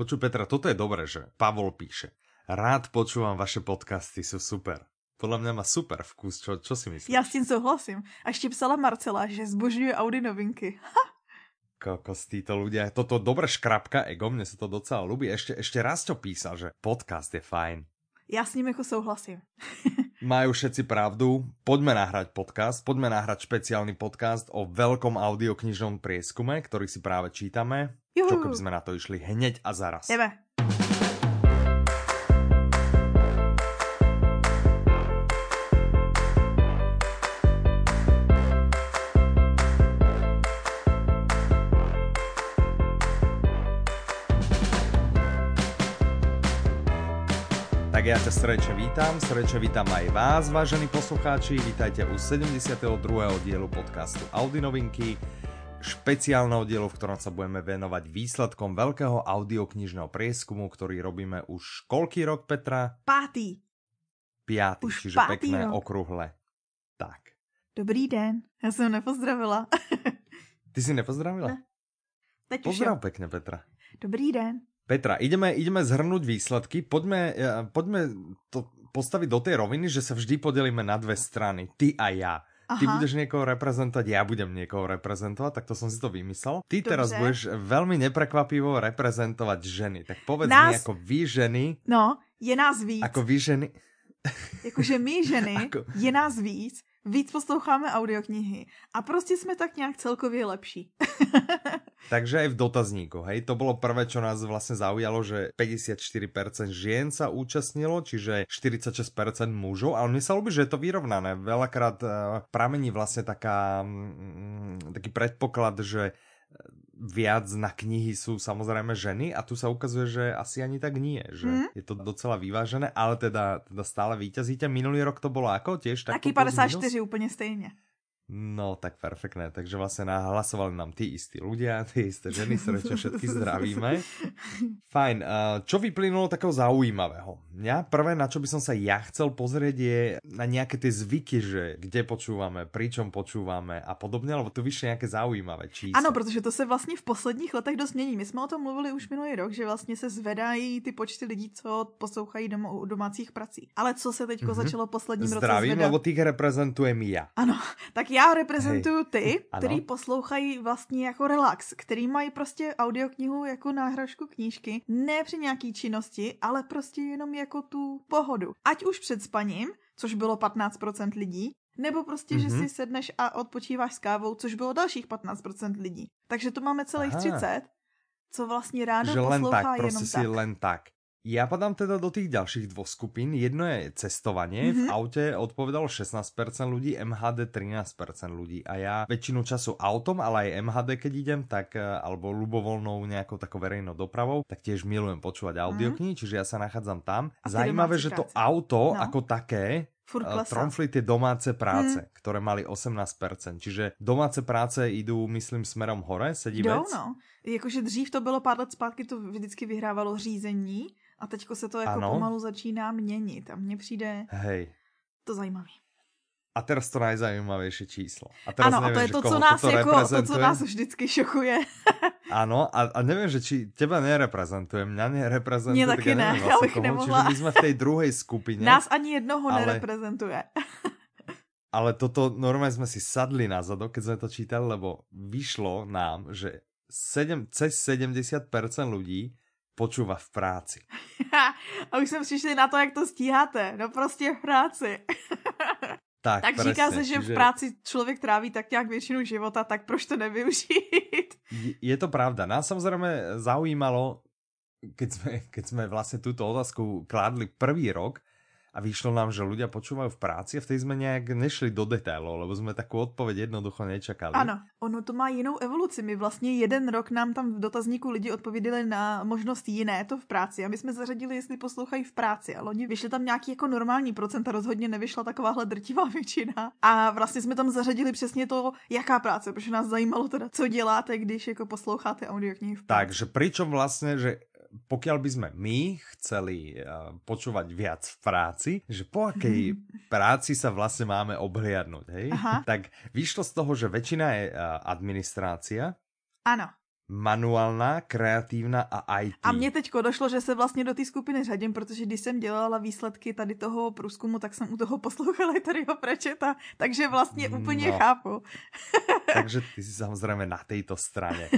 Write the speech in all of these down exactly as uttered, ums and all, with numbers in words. Počuj, Petra, toto je dobré, že Pavol píše. Rád počúvam vaše podcasty, sú super. Podľa mňa má super vkus, čo, čo si myslíš? Ja s tým souhlasím. A ešte psala Marcela, že zbožňuje Audi Novinky. Ha! Kokos, títo ľudia. Toto dobré škrapka ego, mne sa to docela ľubí. Ešte, ešte raz to písal, že podcast je fajn. Ja s ním ako souhlasím. Majú všetci pravdu. Poďme nahrať podcast. Poďme nahrať špeciálny podcast o veľkom audioknižnom prieskume, ktorý si práve čítame. Juhu. Čo keby sme na to išli hneď a zaraz. Jeme. Tak ja ťa srdečne vítam, srdečne vítam aj vás, vážení poslucháči, vítajte u sedemdesiateho druhého dielu podcastu Audi Novinky, špeciálneho dielu, v ktorom sa budeme venovať výsledkom veľkého audioknižného prieskumu, ktorý robíme už koľký rok, Petra? Pátý. Piatý, už čiže pátý pekné rok. Okrúhle. Tak. Dobrý den, ja som nepozdravila. Ty si nepozdravila? Ne. Teď pozdrav pekne, Petra. Dobrý den. Petra, ideme, ideme zhrnúť výsledky, poďme, poďme to postaviť do tej roviny, že sa vždy podelíme na dve strany, ty a ja. Aha. Ty budeš niekoho reprezentovať, ja budem niekoho reprezentovať, tak to som si to vymyslel. Ty Dobre. Teraz budeš veľmi neprekvapivo reprezentovať ženy, tak povedz nás... mi, ako vy ženy... No, je nás víc. Ako vy ženy... Jakože my ženy, ako... je nás víc, víc posloucháme audioknihy a prostě jsme tak nějak celkově lepší. Takže aj v dotazníku, hej, to bolo prvé, čo nás vlastne zaujalo, že päťdesiatštyri percent žien sa účastnilo, čiže štyridsaťšesť percent mužov, ale mne sa ľúbi, že je to vyrovnané. Veľakrát uh, pramení vlastne taká, mm, taký predpoklad, že viac na knihy sú samozrejme ženy a tu sa ukazuje, že asi ani tak nie, že mm. je to docela vyvážené, ale teda, teda stále víťazíte. Minulý rok to bolo ako tiež? Taký päťdesiatštyri úplne stejne. No, tak perfektné. Takže vlastne nahlasovali nám tí istí ľudia, tí isté ženy, srdečne všetky zdravíme. Fajn. Čo vyplynulo takého zaujímavého? Mňa prvé, na čo by som sa ja chcel pozrieť, je na nejaké tie zvyky, že kde počúvame, pričom počúvame a podobne, lebo tu vyšli nejaké zaujímavé čísla. Áno, pretože to sa vlastne v posledních letech dosť mení. My sme o tom mluvili už minulý rok, že vlastne sa zvedají ty počty lidí, co poslouchají doma u domácích prací. Ale co sa teďko mm-hmm. začalo posledním roce zvedat? Zdravím, lebo tých reprezentujem ja. Áno, tak ja Já reprezentuju ty, který poslouchají vlastně jako relax, který mají prostě audioknihu jako náhražku knížky, ne při nějaký činnosti, ale prostě jenom jako tu pohodu. Ať už před spaním, což bylo pätnásť percent lidí, nebo prostě, mm-hmm. že si sedneš a odpočíváš s kávou, což bylo dalších pätnásť percent lidí. Takže to máme celých Aha. tridsať, co vlastně ráno že poslouchá len tak, jenom prostě tak. Si len tak. Ja padám teda do tých ďalších dvoch skupín. Jedno je cestovanie. Mm-hmm. V aute odpovedalo šestnásť percent ľudí, em há dé trinásť percent ľudí. A ja väčšinu času autom, ale aj em há dé, keď idem, tak alebo ľubovoľnou nejakou takou verejnou dopravou, tak tiež milujem počúvať audioknihy, mm-hmm. čiže ja sa nachádzam tam. Zajímavé, že to auto no. ako také tromfli tie domáce práce, hmm. ktoré mali osemnásť percent. Čiže domáce práce idú, myslím, smerom hore, sedí Jdou, vec. No. Jakože dřív to bylo pár let zpátky, to vždycky vyhrávalo řízení a teďko se to jako ano. pomalu začíná měnit. A mně přijde Hej. To zajímavé. A teraz to najzajímavější číslo. A teraz ano, neviem, a to je to, co nás, jako, to, co nás vždycky šokuje. Áno, a, a neviem, že či teba nereprezentuje, mňa nereprezentuje. Mne taky ne, ja bych nemohla. Čiže my sme v tej druhej skupine. Nás ani jednoho ale, nereprezentuje. Ale toto, normálne sme si sadli na zadok, keď sme to čítali, lebo vyšlo nám, že sedem, cez sedemdesiat percent ľudí počúva v práci. A už sme prišli na to, jak to stíháte. No proste v práci. Tak, tak presne, říká se, že čiže... v práci človek tráví tak nejak väčšinu života, tak proč to nevyužiť? Je to pravda. Nás samozrejme zaujímalo, keď sme, keď sme vlastne túto otázku kládli prvý rok a vyšlo nám, že ľudia počúvajú v práci a vtedy sme nejak nešli do detailov, lebo sme takú odpoveď jednoducho nečakali. Áno, ono to má jinou evoluci. My vlastne jeden rok nám tam v dotazníku lidi odpověděli na možnost jiné, to v práci. A my jsme zařadili, jestli poslouchají v práci. Ale oni vyšli tam nějaký jako normální procent a rozhodně nevyšla takováhle drtivá většina. A vlastně jsme tam zařadili přesně to, jaká práce, protože nás zajímalo teda, co děláte, když jako posloucháte audioknihy v práci. Takže pričom vlastně, že pokiaľ by sme my chceli uh, počúvať viac v práci, že po akej mm. práci sa vlastne máme obhliadnúť, hej? Aha. Tak vyšlo z toho, že väčšina je uh, administrácia. Áno. manuálna, kreatívna a í té. A mně teďko došlo, že se vlastně do té skupiny řadím, protože když jsem dělala výsledky tady toho průzkumu, tak jsem u toho poslouchala i tady ho prečeta, takže vlastně úplně no. chápu. Takže ty si samozřejmě na této straně.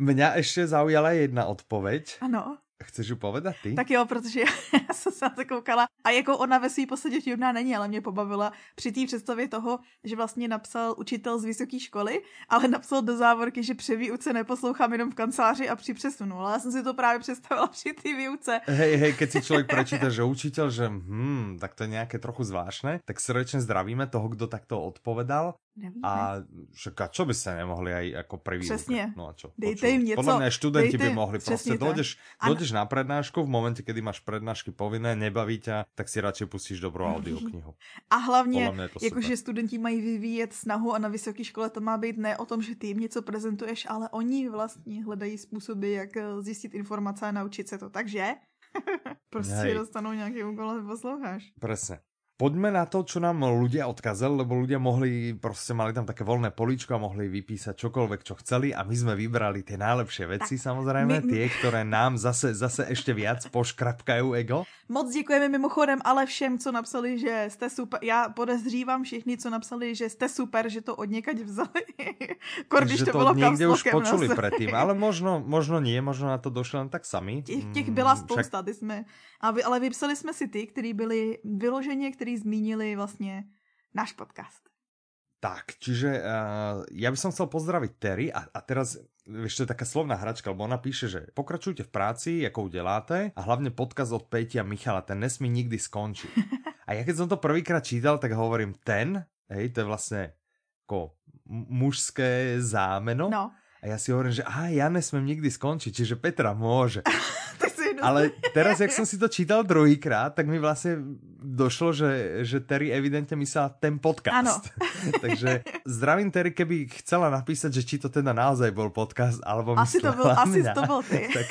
Mňa ještě zaujala jedna odpověď. Ano. Chceš ju povedať ty? Tak jo, protože já jsem se na to koukala a jako ona ve svý podstatě vtipná není, ale mě pobavila při té představě toho, že vlastně napsal učitel z vysoké školy, ale napsal do závorky, že při výuce neposlouchám jenom v kanceláři a při přesunu. Ale já jsem si to právě představila při té výuce. Hej, hej, keď si člověk prečíta, že učitel, že hm, tak to je nějaké trochu zvláštne, tak srdečne zdravíme toho, kdo takto odpovedal. Nevíme. A však a čo by sa nemohli aj ako pre výuke? Přesně. No a čo? Dejte im nieco. Podľa mňa študenti dejte, by mohli. Proste dojdeš, dojdeš na prednášku, v momente, kedy máš prednášky povinné, nebaví ťa, tak si radšej pustíš dobrou audioknihu. A hlavne, jakože studenti mají vyvíjet snahu a na vysoké škole to má být ne o tom, že ty jim něco prezentuješ, ale oni vlastně hledají způsoby, jak zjistit informace a naučit se to. Takže prostě dostanou nějaký úkol a posloucháš. Presne. Poďme na to, čo nám ľudia odkazali, lebo ľudia mohli, proste mali tam také voľné políčko a mohli vypísať čokoľvek, čo chceli a my sme vybrali tie najlepšie veci, tak, samozrejme, my... tie, ktoré nám zase, zase ešte viac poškrapkajú ego. Moc děkujeme mimochodem, ale všem, co napsali, že ste super, ja podezřívám všichni, co napsali, že ste super, že to od niekať vzali. Kor, když to, to bolo niekde už počuli predtým, ale možno, možno nie, možno na to došli len tak sami. Těch, těch byla spousta, však... jsme, ale vypsali sme si ty, ktorí byli vyloženie, ktorí zmínili vlastne náš podcast. Tak, čiže uh, ja by som chcel pozdraviť Terry a, a teraz, vieš, to je taká slovná hračka, lebo ona píše, že pokračujte v práci, ako udeláte a hlavne podcast od Peťa Michala, ten nesmí nikdy skončiť. A ja keď som to prvýkrát čítal, tak hovorím ten, hej, to je vlastne ako mužské zámeno. No. A ja si hovorím, že aha, ja nesmiem nikdy skončiť, čiže Petra môže. Ale teraz, jak som si to čítal druhýkrát, tak mi vlastne došlo, že, že Terry evidentne myslela ten podcast. Takže zdravím Terry, keby chcela napísať, že či to teda naozaj bol podcast, alebo asi myslela to bol, asi to bol ty. Tak,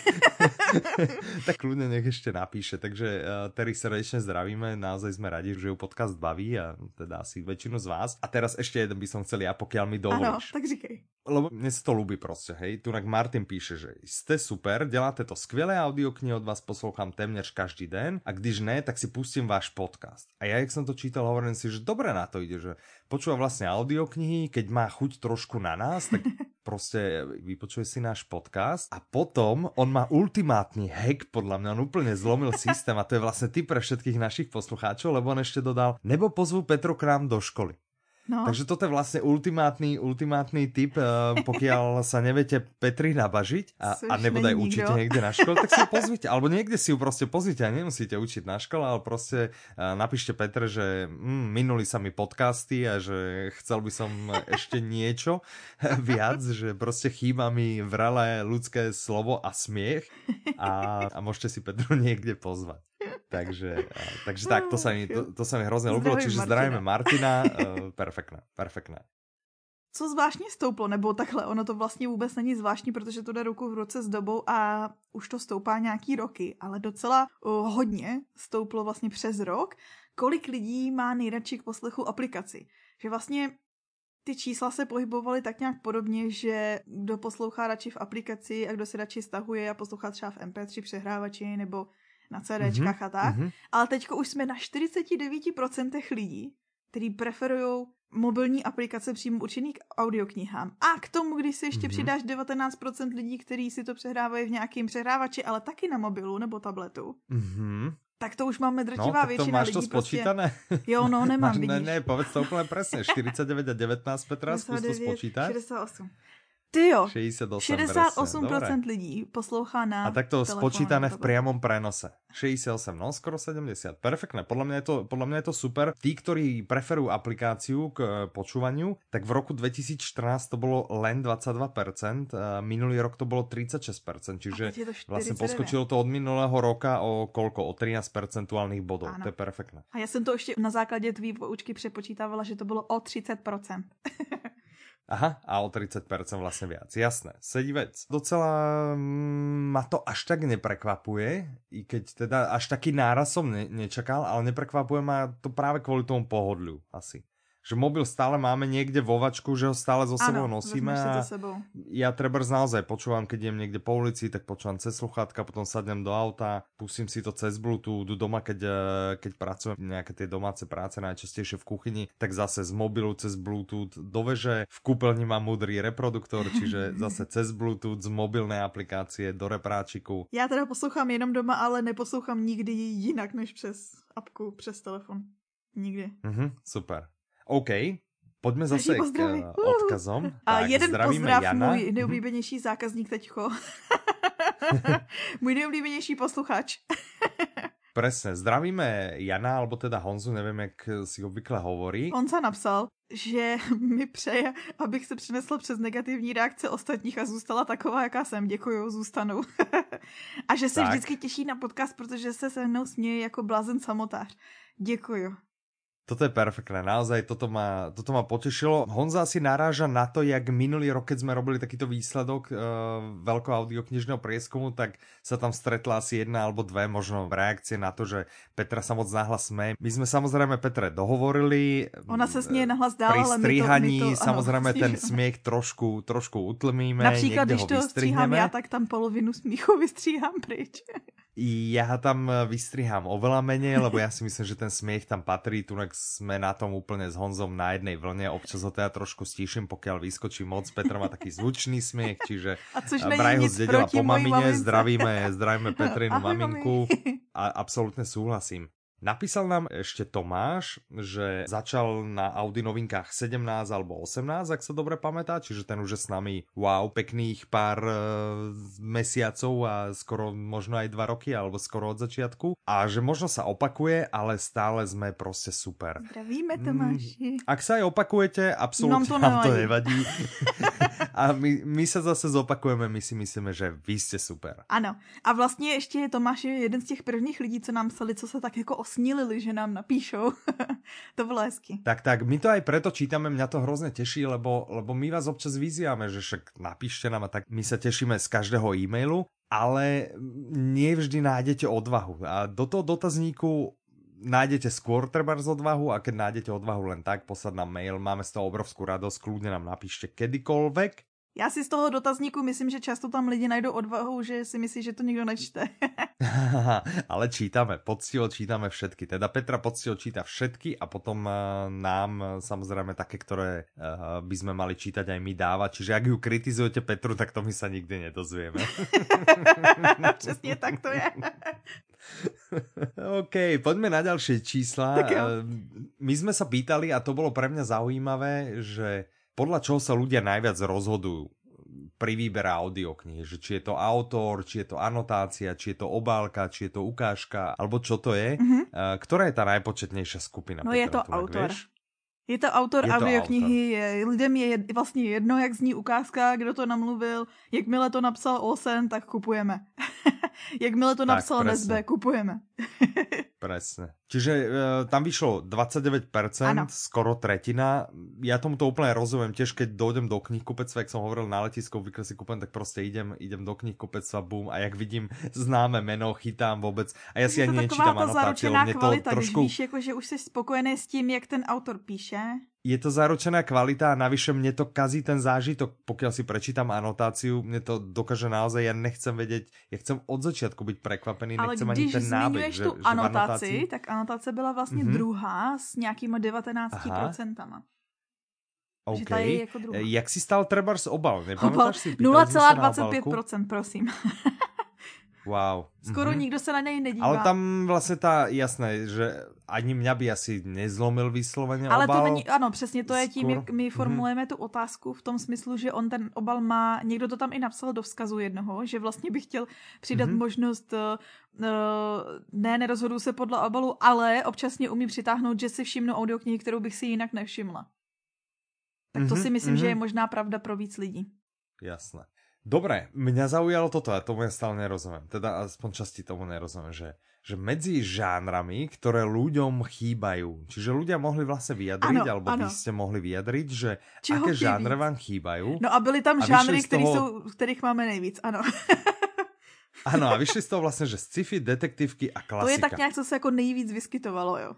tak ľudia nech ešte napíše. Takže uh, Terry, srdečne zdravíme, naozaj sme radi, že ju podcast baví a teda asi väčšinu z vás. A teraz ešte jeden by som chcel ja, pokiaľ mi dovolíš. Áno, tak říkej. Lebo mne sa to ľúbi proste, hej. Tunak Martin píše, že ste super, deláte to skvelé, audioknihy od vás poslúcham temne každý den a když ne, tak si pustím váš podcast. A ja, jak som to čítal, hovorím si, že dobre na to ide, že počúva vlastne audioknihy, keď má chuť trošku na nás, tak proste vypočuje si náš podcast a potom on má ultimátny hack, podľa mňa on úplne zlomil systém a to je vlastne tip pre všetkých našich poslucháčov, lebo on ešte dodal, nebo pozvu Petru k nám do školy. No. Takže toto je vlastne ultimátny, ultimátny tip, uh, pokiaľ sa neviete Petri nabažiť a, a nebodaj učite niekde na škole, tak si ju pozvite. Alebo niekde si ju proste pozvite a nemusíte učiť na škole, ale proste uh, napíšte Petre, že mm, minuli sa mi podcasty a že chcel by som ešte niečo viac, že proste chýba mi vrelé ľudské slovo a smiech a, a môžete si Petru niekde pozvať. Takže, takže tak, to sa mi, to, to sa mi hrozne ľúbilo, čiže zdravíme Martina, uh, perfektné, perfektné. Co zvláštně stouplo, nebo takhle, ono to vlastně vůbec není zvláštní, protože to jde ruku v ruce s dobou a už to stoupá nějaký roky, ale docela uh, hodně stouplo vlastně přes rok, kolik lidí má nejradši k poslechu aplikaci, že vlastně... Ty čísla se pohybovaly tak nějak podobně, že kdo poslouchá radši v aplikaci a kdo si radši stahuje a poslouchá třeba v em pé tři přehrávači nebo na CDčkách mm-hmm, a tak. Mm-hmm. Ale teďko už jsme na štyridsaťdeväť percent lidí, kteří preferují mobilní aplikace přímo určený k audioknihám. A k tomu, když si ještě mm-hmm. přidáš devätnásť percent lidí, kteří si to přehrávají v nějakým přehrávači, ale taky na mobilu nebo tabletu. Mhm. Tak to už máme drtivá no, väčšina ľudí. No, tak to máš to spočítané? Proste... Jo, no, nemám, vidíš. Ne, ne, povedz to úplne presne. štyridsaťdeväť a devätnásť, Petra, skús to spočítať. šesťdesiatosem. Ty jo, šesťdesiatosem percent, šesťdesiatosem percent ľudí poslouchá na... A takto spočítané v priamom prenose. šesťdesiatosem, no, skoro sedemdesiat. Perfektné, podľa mňa je to, podľa mňa je to super. Tí, ktorí preferujú aplikáciu k počúvaniu, tak v roku dvetisícštrnásť to bolo len dvadsaťdva percent, minulý rok to bolo tridsaťšesť percent, čiže to vlastne poskočilo to od minulého roka o koľko? O trinásť percentuálnych bodov, ano. To je perfektné. A ja som to ešte na základe tvý poučky prepočítávala, že to bolo o tridsať percent. Aha, a o tridsať percent vlastne viac, jasné, sedí vec. Docela mm, ma to až tak neprekvapuje, i keď teda až taký náraz som ne- nečakal, ale neprekvapuje ma to práve kvôli tomu pohodliu asi. že mobil stále máme niekde vo vačku, že ho stále so sebou nosíme. Áno, so sebou. Ja trebárs naozaj počúvam, keď idem niekde po ulici, tak počúvam cez sluchátka, potom sadnem do auta, pustím si to cez Bluetooth, doma, keď, keď pracujem nejaké tie domáce práce, najčastejšie v kuchyni, tak zase z mobilu cez Bluetooth do veže, v kúpeľni mám múdry reproduktor, čiže zase cez Bluetooth z mobilnej aplikácie do repráčiku. Ja teda poslouchám jenom doma, ale neposlouchám nikdy jinak než přes apku, přes telefon. Nikdy. Mhm, super. OK, pojďme zase k odkazom. A tak, jeden pozdrav, Jana. Můj nejoblíbenější zákazník teďko. Můj nejoblíbenější posluchač. Presne, zdravíme Jana, alebo teda Honzu, neviem, jak si obvykle hovorí. On sa napsal, že mi přeje, abych se přinesla přes negativní reakce ostatních a zůstala taková, jaká jsem. Děkuju, zůstanu. A že se tak vždycky těší na podcast, protože se se mnou směje jako blázen samotář. Děkuju. Toto je perfektné, naozaj, toto ma, toto ma potešilo. Honza asi naráža na to, jak minulý rok, keď sme robili takýto výsledok e, veľkého audioknižného prieskumu, tak sa tam stretla asi jedna alebo dve možno reakcie na to, že Petra sa moc nahlas smeje. My sme samozrejme Petre dohovorili. Ona sa smieje nahlas dá, ale my to... Pri strihaní samozrejme ano, ten smiech trošku, trošku utlmíme. Napríklad, když to stříham ja, tak tam polovinu smíchu vystříham pryč. Ja tam vystrihám oveľa menej, lebo ja si myslím, že ten smiech tam patrí, tunak sme na tom úplne s Honzom na jednej vlne, občas ho teda trošku stíšim, pokiaľ vyskočí moc, Petra má taký zvučný smiech, čiže vraj ho zdedila po mamine, zdravíme, zdravíme Petrinu maminku a absolútne súhlasím. Napísal nám ešte Tomáš, že začal na Audi Novinkách sedemnásť alebo osemnásť, ak sa dobre pamätá, čiže ten už je s nami, wow, pekných pár e, mesiacov a skoro možno aj dva roky, alebo skoro od začiatku. A že možno sa opakuje, ale stále sme proste super. Zdravíme, Tomáši. Ak sa aj opakujete, absolútne nám to, nám to nevadí. A my, my sa zase zopakujeme, my si myslíme, že vy ste super. Ano. A vlastně ještě Tomáš je jeden z těch prvních lidí, co nám psali, co se tak jako osnilili, že nám napíšou. To bolo hezky. Tak, tak, my to aj preto čítame, mňa to hrozne teší, lebo, lebo my vás občas vyzývame, že však napíšte nám a tak my sa tešíme z každého e-mailu, ale nevždy nájdete odvahu. A do toho dotazníku nájdete skôr trebárs odvahu a keď nájdete odvahu len tak, poslať nám mail, máme z toho obrovskú radosť, kľudne nám napíšte kedykoľvek. Ja si z toho dotazníku myslím, že často tam lidi najdú odvahu, že si myslí, že to nikto nečte. Ale čítame, poctivo čítame všetky. Teda Petra poctivo číta všetky a potom nám samozrejme také, ktoré by sme mali čítať aj my dávať. Čiže ak ju kritizujete Petru, tak to my sa nikdy nedozvieme. Přesne tak to je. OK, poďme na ďalšie čísla. My sme sa pýtali a to bolo pre mňa zaujímavé, že podľa čoho sa ľudia najviac rozhodujú pri výbere audioknihy, že či je to autor, či je to anotácia, či je to obálka, či je to ukážka, alebo čo to je. Mm-hmm. Ktorá je tá najpočetnejšia skupina? No Petra, je to tu, autor. Vieš? Je to autor je to audioknihy, autor. Je, lidem je vlastne jedno, jak zní ukázka, kdo to namluvil, jakmile to napsal Olsen, tak kupujeme. Jakmile to tak, napsal Nesbø, kupujeme. Presne. Čiže e, tam vyšlo dvadsaťdeväť percent, ano. Skoro tretina. Ja tomu to úplne rozumiem, tiež keď dojdem do knihkupectva, jak som hovoril na letisku, obvykle si kúpem, tak proste idem, idem do knihkupectva, boom, a jak vidím známe meno, chytám vôbec. A ja si je ani nečítam anotáciu. Je to taková tá zaručená kvalita, trošku... víš, ako, že už si spokojený s tým, jak ten autor píše. Je to zaručená kvalita a navyše mne to kazí ten zážitok, pokiaľ si prečítam anotáciu, mne to dokáže naozaj, ja nechcem vedieť, ja chcem od začiatku byť prekvapený, ale nechcem ani ten nábyt. Ale když zmiňuješ tú anotácii, tak anotácia byla vlastne mm-hmm. druhá s nejakýma devätnásť percent. OK, je jako druhá. Jak si stál trebárs obal? Nepamätáš si? nula celá dvadsaťpäť percent, prosím. Wow. Skoro mm-hmm. nikto sa na nej nedívá. Ale tam vlastne tá, jasné, že ani mňa by asi nezlomil vyslovene ale obal. To není, ano, přesně to je skoro... tím, jak my formulujeme mm-hmm. tu otázku v tom smyslu, že on ten obal má, někdo to tam i napsal do vzkazu jednoho, že vlastně bych chtěl přidat mm-hmm. možnost, uh, ne, nerozhodu se podle obalu, ale občas mě umí přitáhnout, že si všimnu audioknihy, kterou bych si jinak nevšimla. Tak to mm-hmm. si myslím, mm-hmm. že je možná pravda pro víc lidí. Jasné. Dobre, mňa zaujalo toto a tomu ja stále nerozumiem. Teda aspoň časti tomu nerozumiem, že, že medzi žánrami, ktoré ľuďom chýbajú, čiže ľudia mohli vlastne vyjadriť, ano, alebo ano. Vy ste mohli vyjadriť, že čeho aké žánre vám chýbajú. No a byli tam a žánry, ktorý toho... sú, ktorých máme nejvíc, áno. Áno, a vyšli z toho vlastne, že sci-fi, detektívky a klasika. To je tak nejak, co sa ako nejvíc vyskytovalo, jo.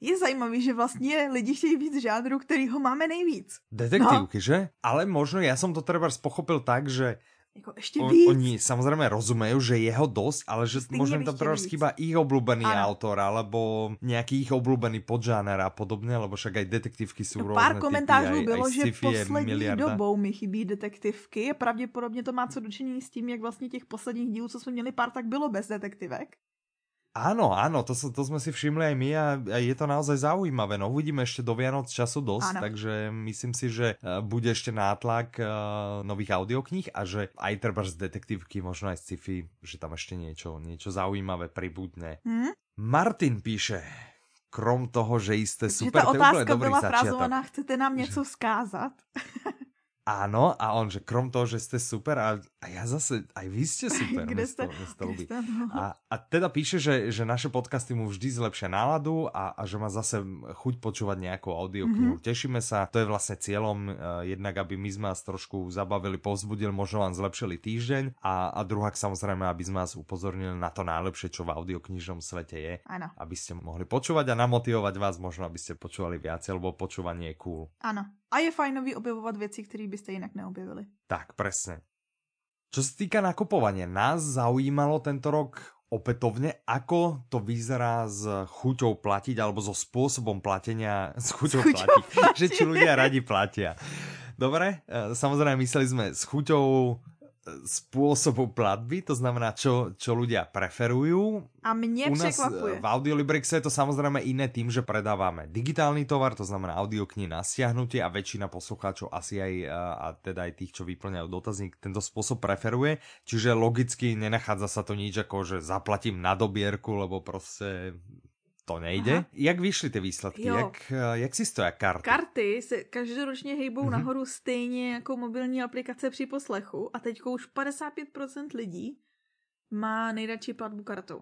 Je zajímavý, že vlastně lidi chtějí víc žánru, kterýho máme nejvíc. Detektivky, no. Že? Ale možno ja som to trebárs pochopil tak, že jako ešte on, víc. Oni samozrejme rozumejú, že je ho dosť, ale že Stejne možno tam trebárs chýba ich obľúbený autor, alebo nejaký ich obľúbený podžáner a podobne, lebo však aj detektivky sú no, rôzne. Pár komentářů typy, bylo, aj, že aj poslední dobou mi chybí detektivky. Pravděpodobně to má co dočinení s tím, jak vlastně těch posledních dílů, co jsme měli pár, tak bylo bez detektivek. Áno, áno, to, to sme si všimli aj my a, a je to naozaj zaujímavé. No uvidíme ešte do Vianoc času dosť, áno. Takže myslím si, že bude ešte nátlak uh, nových audiokníh a že aj treba z detektívky, možno aj z sci-fi, že tam ešte niečo, niečo zaujímavé pribudne. Hmm? Martin píše, krom toho, že isté super... Že tá otázka bola frázovaná, chcete nám niečo skázať? Áno, a on, že krom toho, že ste super, a, a ja zase, aj vy ste super. Kde ste? A, a teda píše, že, že naše podcasty mu vždy zlepšia náladu a, a že má zase chuť počúvať nejakú audioknihu. Mm-hmm. Tešíme sa, to je vlastne cieľom, eh, jednak aby my sme vás trošku zabavili, povzbudili, možno vám zlepšili týždeň a, a druhák samozrejme, aby sme vás upozornili na to najlepšie, čo v audioknižnom svete je. Áno. Aby ste mohli počúvať a namotivovať vás, možno aby ste počúvali viac, lebo počúvanie je cool. Áno. A je fajnový objevovať veci, ktoré by ste inak neobjevili. Tak, presne. Čo sa týka nakupovania, nás zaujímalo tento rok opätovne, ako to vyzerá s chuťou platiť, alebo so spôsobom platenia s chuťou, s chuťou platiť. platiť. Že či ľudia radi platia. Dobre, samozrejme mysleli sme s chuťou spôsobu platby, to znamená, čo, čo ľudia preferujú. A mne u nás překvapuje. V Audiolibrixe je to samozrejme iné tým, že predávame digitálny tovar, to znamená audioknihy na stiahnutie a väčšina poslucháčov asi aj, a teda aj tých, čo vyplňajú dotazník, tento spôsob preferuje, čiže logicky nenachádza sa to nič ako, že zaplatím na dobierku, lebo proste... To nejde. Aha. Jak vyšly ty výsledky? Jak, jak si stojí karty? Karty se každoročně hejbou mm-hmm. nahoru stejně jako mobilní aplikace při poslechu a teďko už padesát pět procent lidí má nejradši platbu kartou.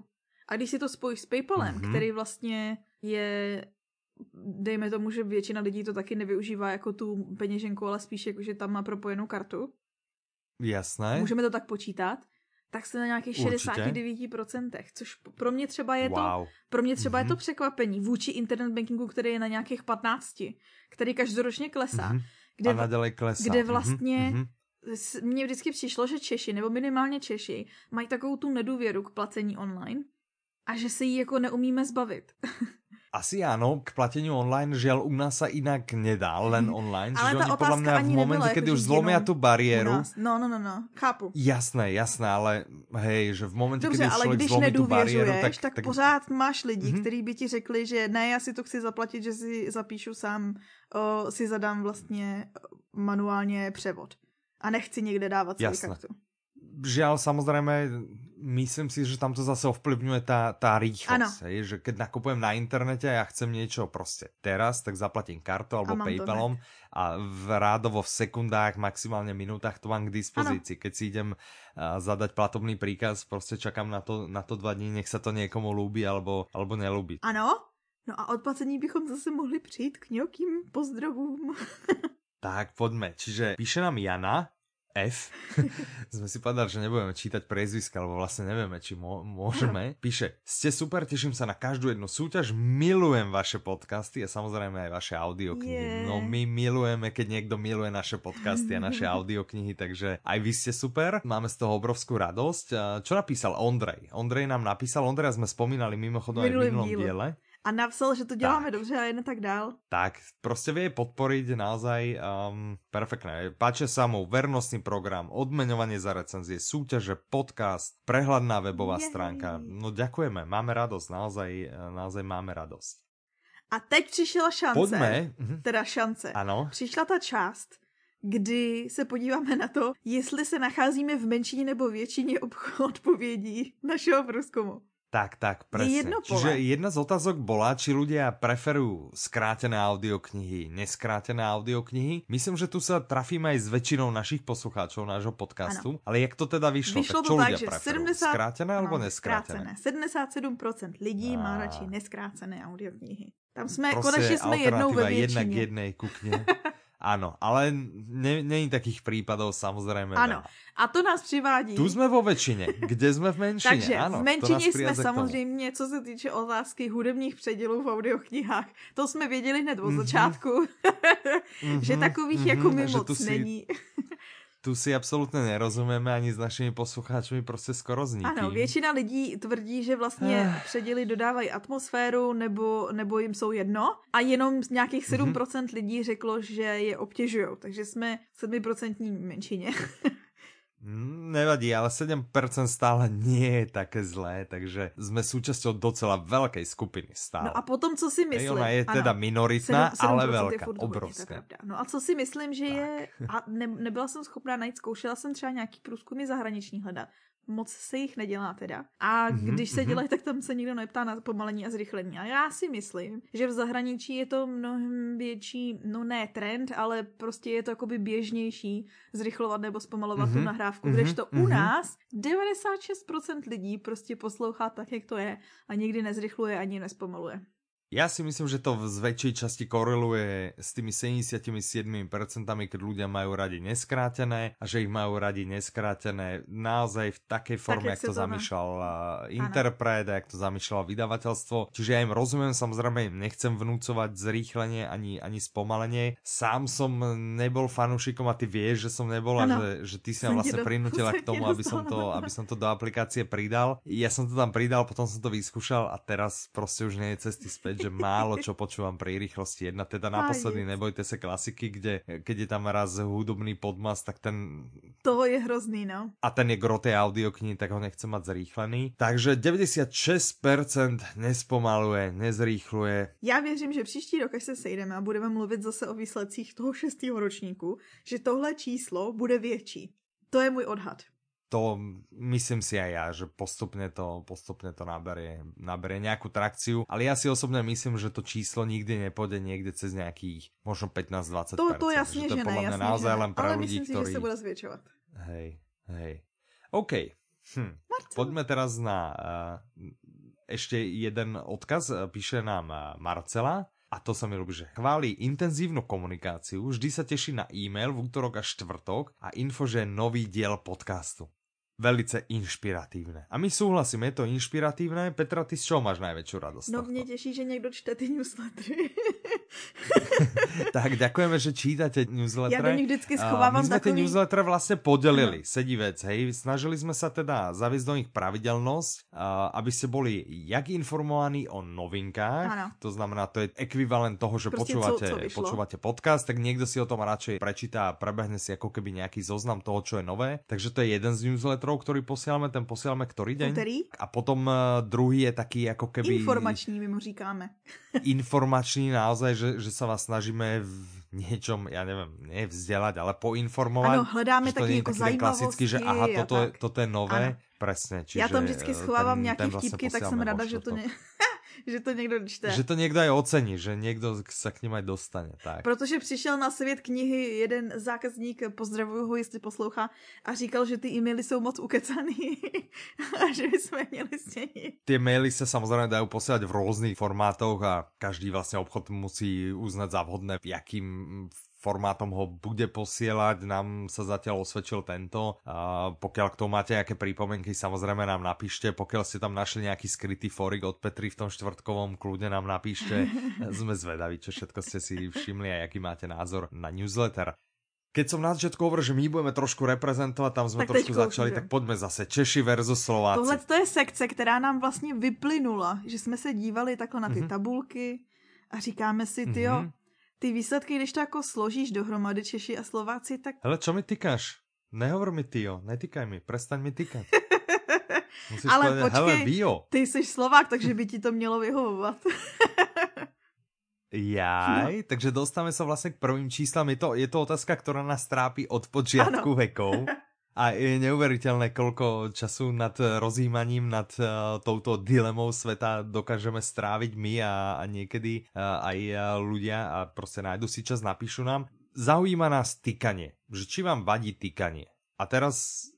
A když si to spojíš s PayPalem, mm-hmm. který vlastně je, dejme tomu, že většina lidí to taky nevyužívá jako tu peněženku, ale spíš jako, že tam má propojenou kartu. Jasné. Můžeme to tak počítat. Tak se na nějakých šedesát devět procent, což pro mě třeba je wow. to pro mě třeba mm-hmm. je to překvapení vůči internetbankingu, který je na nějakých patnáct, který každoročně klesá, mm-hmm. kde, a nadále klesá. Kde vlastně mm-hmm. mně vždycky přišlo, že Češi, nebo minimálně Češi, mají takovou tu nedůvěru k placení online a že se jí jako neumíme zbavit. Asi áno, k plateniu online žiaľ u nás sa inak nedá, len online. Ale čiže oni podľa mňa v momente, kedy už zlomia tú bariéru. No, no, no, no, chápu. Jasné, jasné, ale hej, že v momente, dobře, kedy už človek zlomí tú bariéru. Tak, tak, tak pořád máš lidi, mm-hmm. ktorí by ti řekli, že ne, ja si to chci zaplatiť, že si zapíšu sám, o, si zadám vlastne manuálne převod. A nechci niekde dávať svoju kartu. Žiaľ, samozrejme, myslím si, že tam to zase ovplyvňuje tá, tá rýchlosť. Hej, že keď nakupujem na internete a ja chcem niečo proste teraz, tak zaplatím kartou alebo PayPalom a v rádovo v sekundách, maximálne minútach to mám k dispozícii. Ano. Keď si idem uh, zadať platobný príkaz, proste čakám na to, na to dva dní, nech sa to niekomu ľúbi alebo, alebo nelúbi. Áno, no a odplacení bychom zase mohli přijít k nejakým pozdravům. Tak, poďme. Čiže píše nám Jana, F. Sme si povedali, že nebudeme čítať priezviska, lebo vlastne nevieme, či mô- môžeme. Píše, ste super, teším sa na každú jednu súťaž, milujem vaše podcasty a samozrejme aj vaše audioknihy. Yeah. No my milujeme, keď niekto miluje naše podcasty a naše audioknihy, takže aj vy ste super. Máme z toho obrovskú radosť. Čo napísal Ondrej? Ondrej nám napísal, Ondreja sme spomínali mimochodom aj v minulom diele. A napsal, že to děláme tak dobře a jen tak dál. Tak, proste vie podporiť naozaj um, perfektné. Páče sa mu vernostný program, odmeňovanie za recenzie, súťaže, podcast, prehľadná webová Jej. stránka. No ďakujeme, máme radosť, naozaj, naozaj máme radosť. A teď přišla šance. Pojďme. Teda šance. Ano. Přišla ta část, kdy se podíváme na to, jestli se nacházíme v menšině nebo většině odpovědí našeho průzkumu. Tak, tak, presne. Jedno Čiže jedna z otázok bola, či ľudia preferujú skrátené audioknihy, neskrátené audioknihy. Myslím, že tu sa trafíme aj s väčšinou našich poslucháčov nášho podcastu. Ano. Ale jak to teda vyšlo? Vyšlo tak, to čo tak, ľudia že preferujú? sedmdesát... Skrátené alebo ano, neskrátené? sedmdesát sedm procent lidí A... má radši neskrácené audioknihy. Tam sme, konečne sme jednou ve väčšine. Jedna k jednej kukne. Áno, ale není takých prípadov samozrejme. Áno, a to nás přivádí. Tu sme vo väčšine, kde sme v menšine. Takže áno, v menšině jsme samozřejmě, co se týče otázky hudebních předělů v audioknihách. To jsme věděli hned od mm-hmm. začátku, mm-hmm. že takových mm-hmm. jako my moc si... není. Tu si absolútne nerozumieme ani s našimi poslucháčmi, proste skoro s nikým. Áno, většina lidí tvrdí, že vlastně předěly dodávají atmosféru nebo, nebo jim jsou jedno a jenom z nějakých sedm procent mm-hmm. lidí řeklo, že je obtěžujou, takže jsme sedm procent menšině. Nevadí, ale sedem percent stále nie je také zlé, takže sme súčasťou docela veľkej skupiny stále. No a potom, co si myslím... Ej, ona je ano, teda minoritná, sedm, sedm ale veľká, obrovská. Hodně, no a co si myslím, že tak. je... A ne, nebyla som schopná najít, zkoušela jsem třeba nějaký průzkumy zahraniční hledat. Moc se jich nedělá teda. A když se dělají, tak tam se nikdo neptá na pomalení a zrychlení. A já si myslím, že v zahraničí je to mnohem větší, no ne trend, ale prostě je to jakoby běžnější zrychlovat nebo zpomalovat mm-hmm. tu nahrávku. Kdežto mm-hmm. u nás devadesát šest procent lidí prostě poslouchá tak, jak to je a nikdy nezrychluje ani nezpomaluje. Ja si myslím, že to z väčšej časti koreluje s tými sedemdesiatsedem percent, keď ľudia majú radi neskrátené a že ich majú radi neskrátené naozaj v takej forme, tak, jak to zamýšľal interpret a jak to zamýšľalo vydavateľstvo. Čiže ja im rozumiem, samozrejme im nechcem vnúcovať zrýchlenie ani, ani spomalenie. Sám som nebol fanúšikom a ty vieš, že som nebol a že, že ty si ma vlastne prinútila k tomu, aby som, to, aby som to do aplikácie pridal. Ja som to tam pridal, potom som to vyskúšal a teraz proste už nie je cesty späť, že málo čo počúvam pri rýchlosti jedna, teda naposledy nebojte sa klasiky, kde keď je tam raz hudobný podmas, tak ten... To je hrozný, no. A ten je grotej audiokníh, tak ho nechcem mať zrýchlený. Takže devadesát šest procent nespomaluje, nezrýchluje. Já věřím, že příští rok, až se sejdeme a budeme mluvit zase o výsledcích toho šestého ročníku, že tohle číslo bude větší. To je můj odhad. To myslím si aj ja, že postupne to, postupne to naberie, naberie nejakú trakciu, ale ja si osobne myslím, že to číslo nikdy nepôjde niekde cez nejakých možno pätnásť dvadsať percent. To, to jasne, že, že ne, jasne, naozaj že len pre ale ľudí, myslím si, ktorí... že sa bude zväčšovať. Hej, hej. OK. Hm. Poďme teraz na uh, ešte jeden odkaz. Píše nám uh, Marcela. A to sa mi ľúbi, že chváli intenzívnu komunikáciu, vždy sa teší na e-mail v útorok a štvrtok a info, že je nový diel podcastu. Velice inšpiratívne. A my súhlasíme, je to inšpiratívne. Petra, ty z čoho máš najväčšiu radosť? No mne teší, že niekto číta tie newslettery. Tak ďakujeme, že čítate newslettery. Ja do nich vždycky schovávam uh, my sme takový... tie newslettery vlastne podelili. No. Sedí vec, hej. Snažili sme sa teda zaviesť do nich pravidelnosť, uh, aby ste boli jak informovaní o novinkách. Ano. To znamená, to je ekvivalent toho, že počúvate, co, co počúvate podcast, tak niekto si o tom radšej prečíta a prebehne si ako keby nejaký zoznam toho, čo je nové. Takže to je jeden z newsletter, ktorý posielame, ten posielame ktorý deň. Terý? A potom uh, druhý je taký ako keby... Informační, my mu říkáme. Informační naozaj, že, že sa vás snažíme v niečom, ja neviem, nevzdelať, ale poinformovať. Áno, hledáme taký ako klasicky, že aha, toto, je, toto je nové. Ano. Presne. Čiže ja tam vždycky schovávam nejaké vtipky, tak som rada, že to, ne... že to niekto čte. Že to niekto aj ocení, že niekto sa k nim aj dostane. Tak. Protože přišel na svět knihy jeden zákazník, pozdravuju ho, jestli poslouchá, a říkal, že ty e-maily jsou moc ukecaný a že by sme měli změnit. Tie maily sa samozrejme dajú posielať v rôznych formátoch a každý vlastne obchod musí uznať za vhodné, v jakým formátom ho bude posielať. Nám sa zatiaľ osvedčil tento. Uh, pokiaľ k tomu máte nejaké pripomienky, samozrejme nám napíšte. Pokiaľ ste tam našli nejaký skrytý forik od Petry v tom štvrtkovom, kľudne nám napíšte. Sme zvedaví, čo všetko ste si všimli a aký máte názor na newsletter. Keď som na začiatku hovoril, že my budeme trošku reprezentovať, tam sme tak trošku začali, že? Tak poďme zase Češi versus Slováci. Tohle to je sekce, která nám vlastne vyplynula, že sme sa dívali takhle na ty mm-hmm. tabulky a říkáme si, tyjo, mm-hmm. ty výsledky, když to jako složíš dohromady Češi a Slováci, tak... Hele, čo mi tykáš? Nehovor mi tyjo, netykaj mi, prestaň mi tykať. Musíš ale povedať, počkej, hele, bio. Ty jsi Slovák, takže by ti to mělo vyhovovat. Jaj, no. Takže dostáme sa vlastne k prvým číslam. Je to, je to otázka, ktorá nás trápi od počiatku vekov. A je neuveriteľné, koľko času nad rozjímaním, nad uh, touto dilemou sveta dokážeme stráviť my a, a niekedy uh, aj ľudia a proste nájdu si čas, napíšu nám. Zaujíma nás tykanie, že či vám vadí tykanie. A teraz,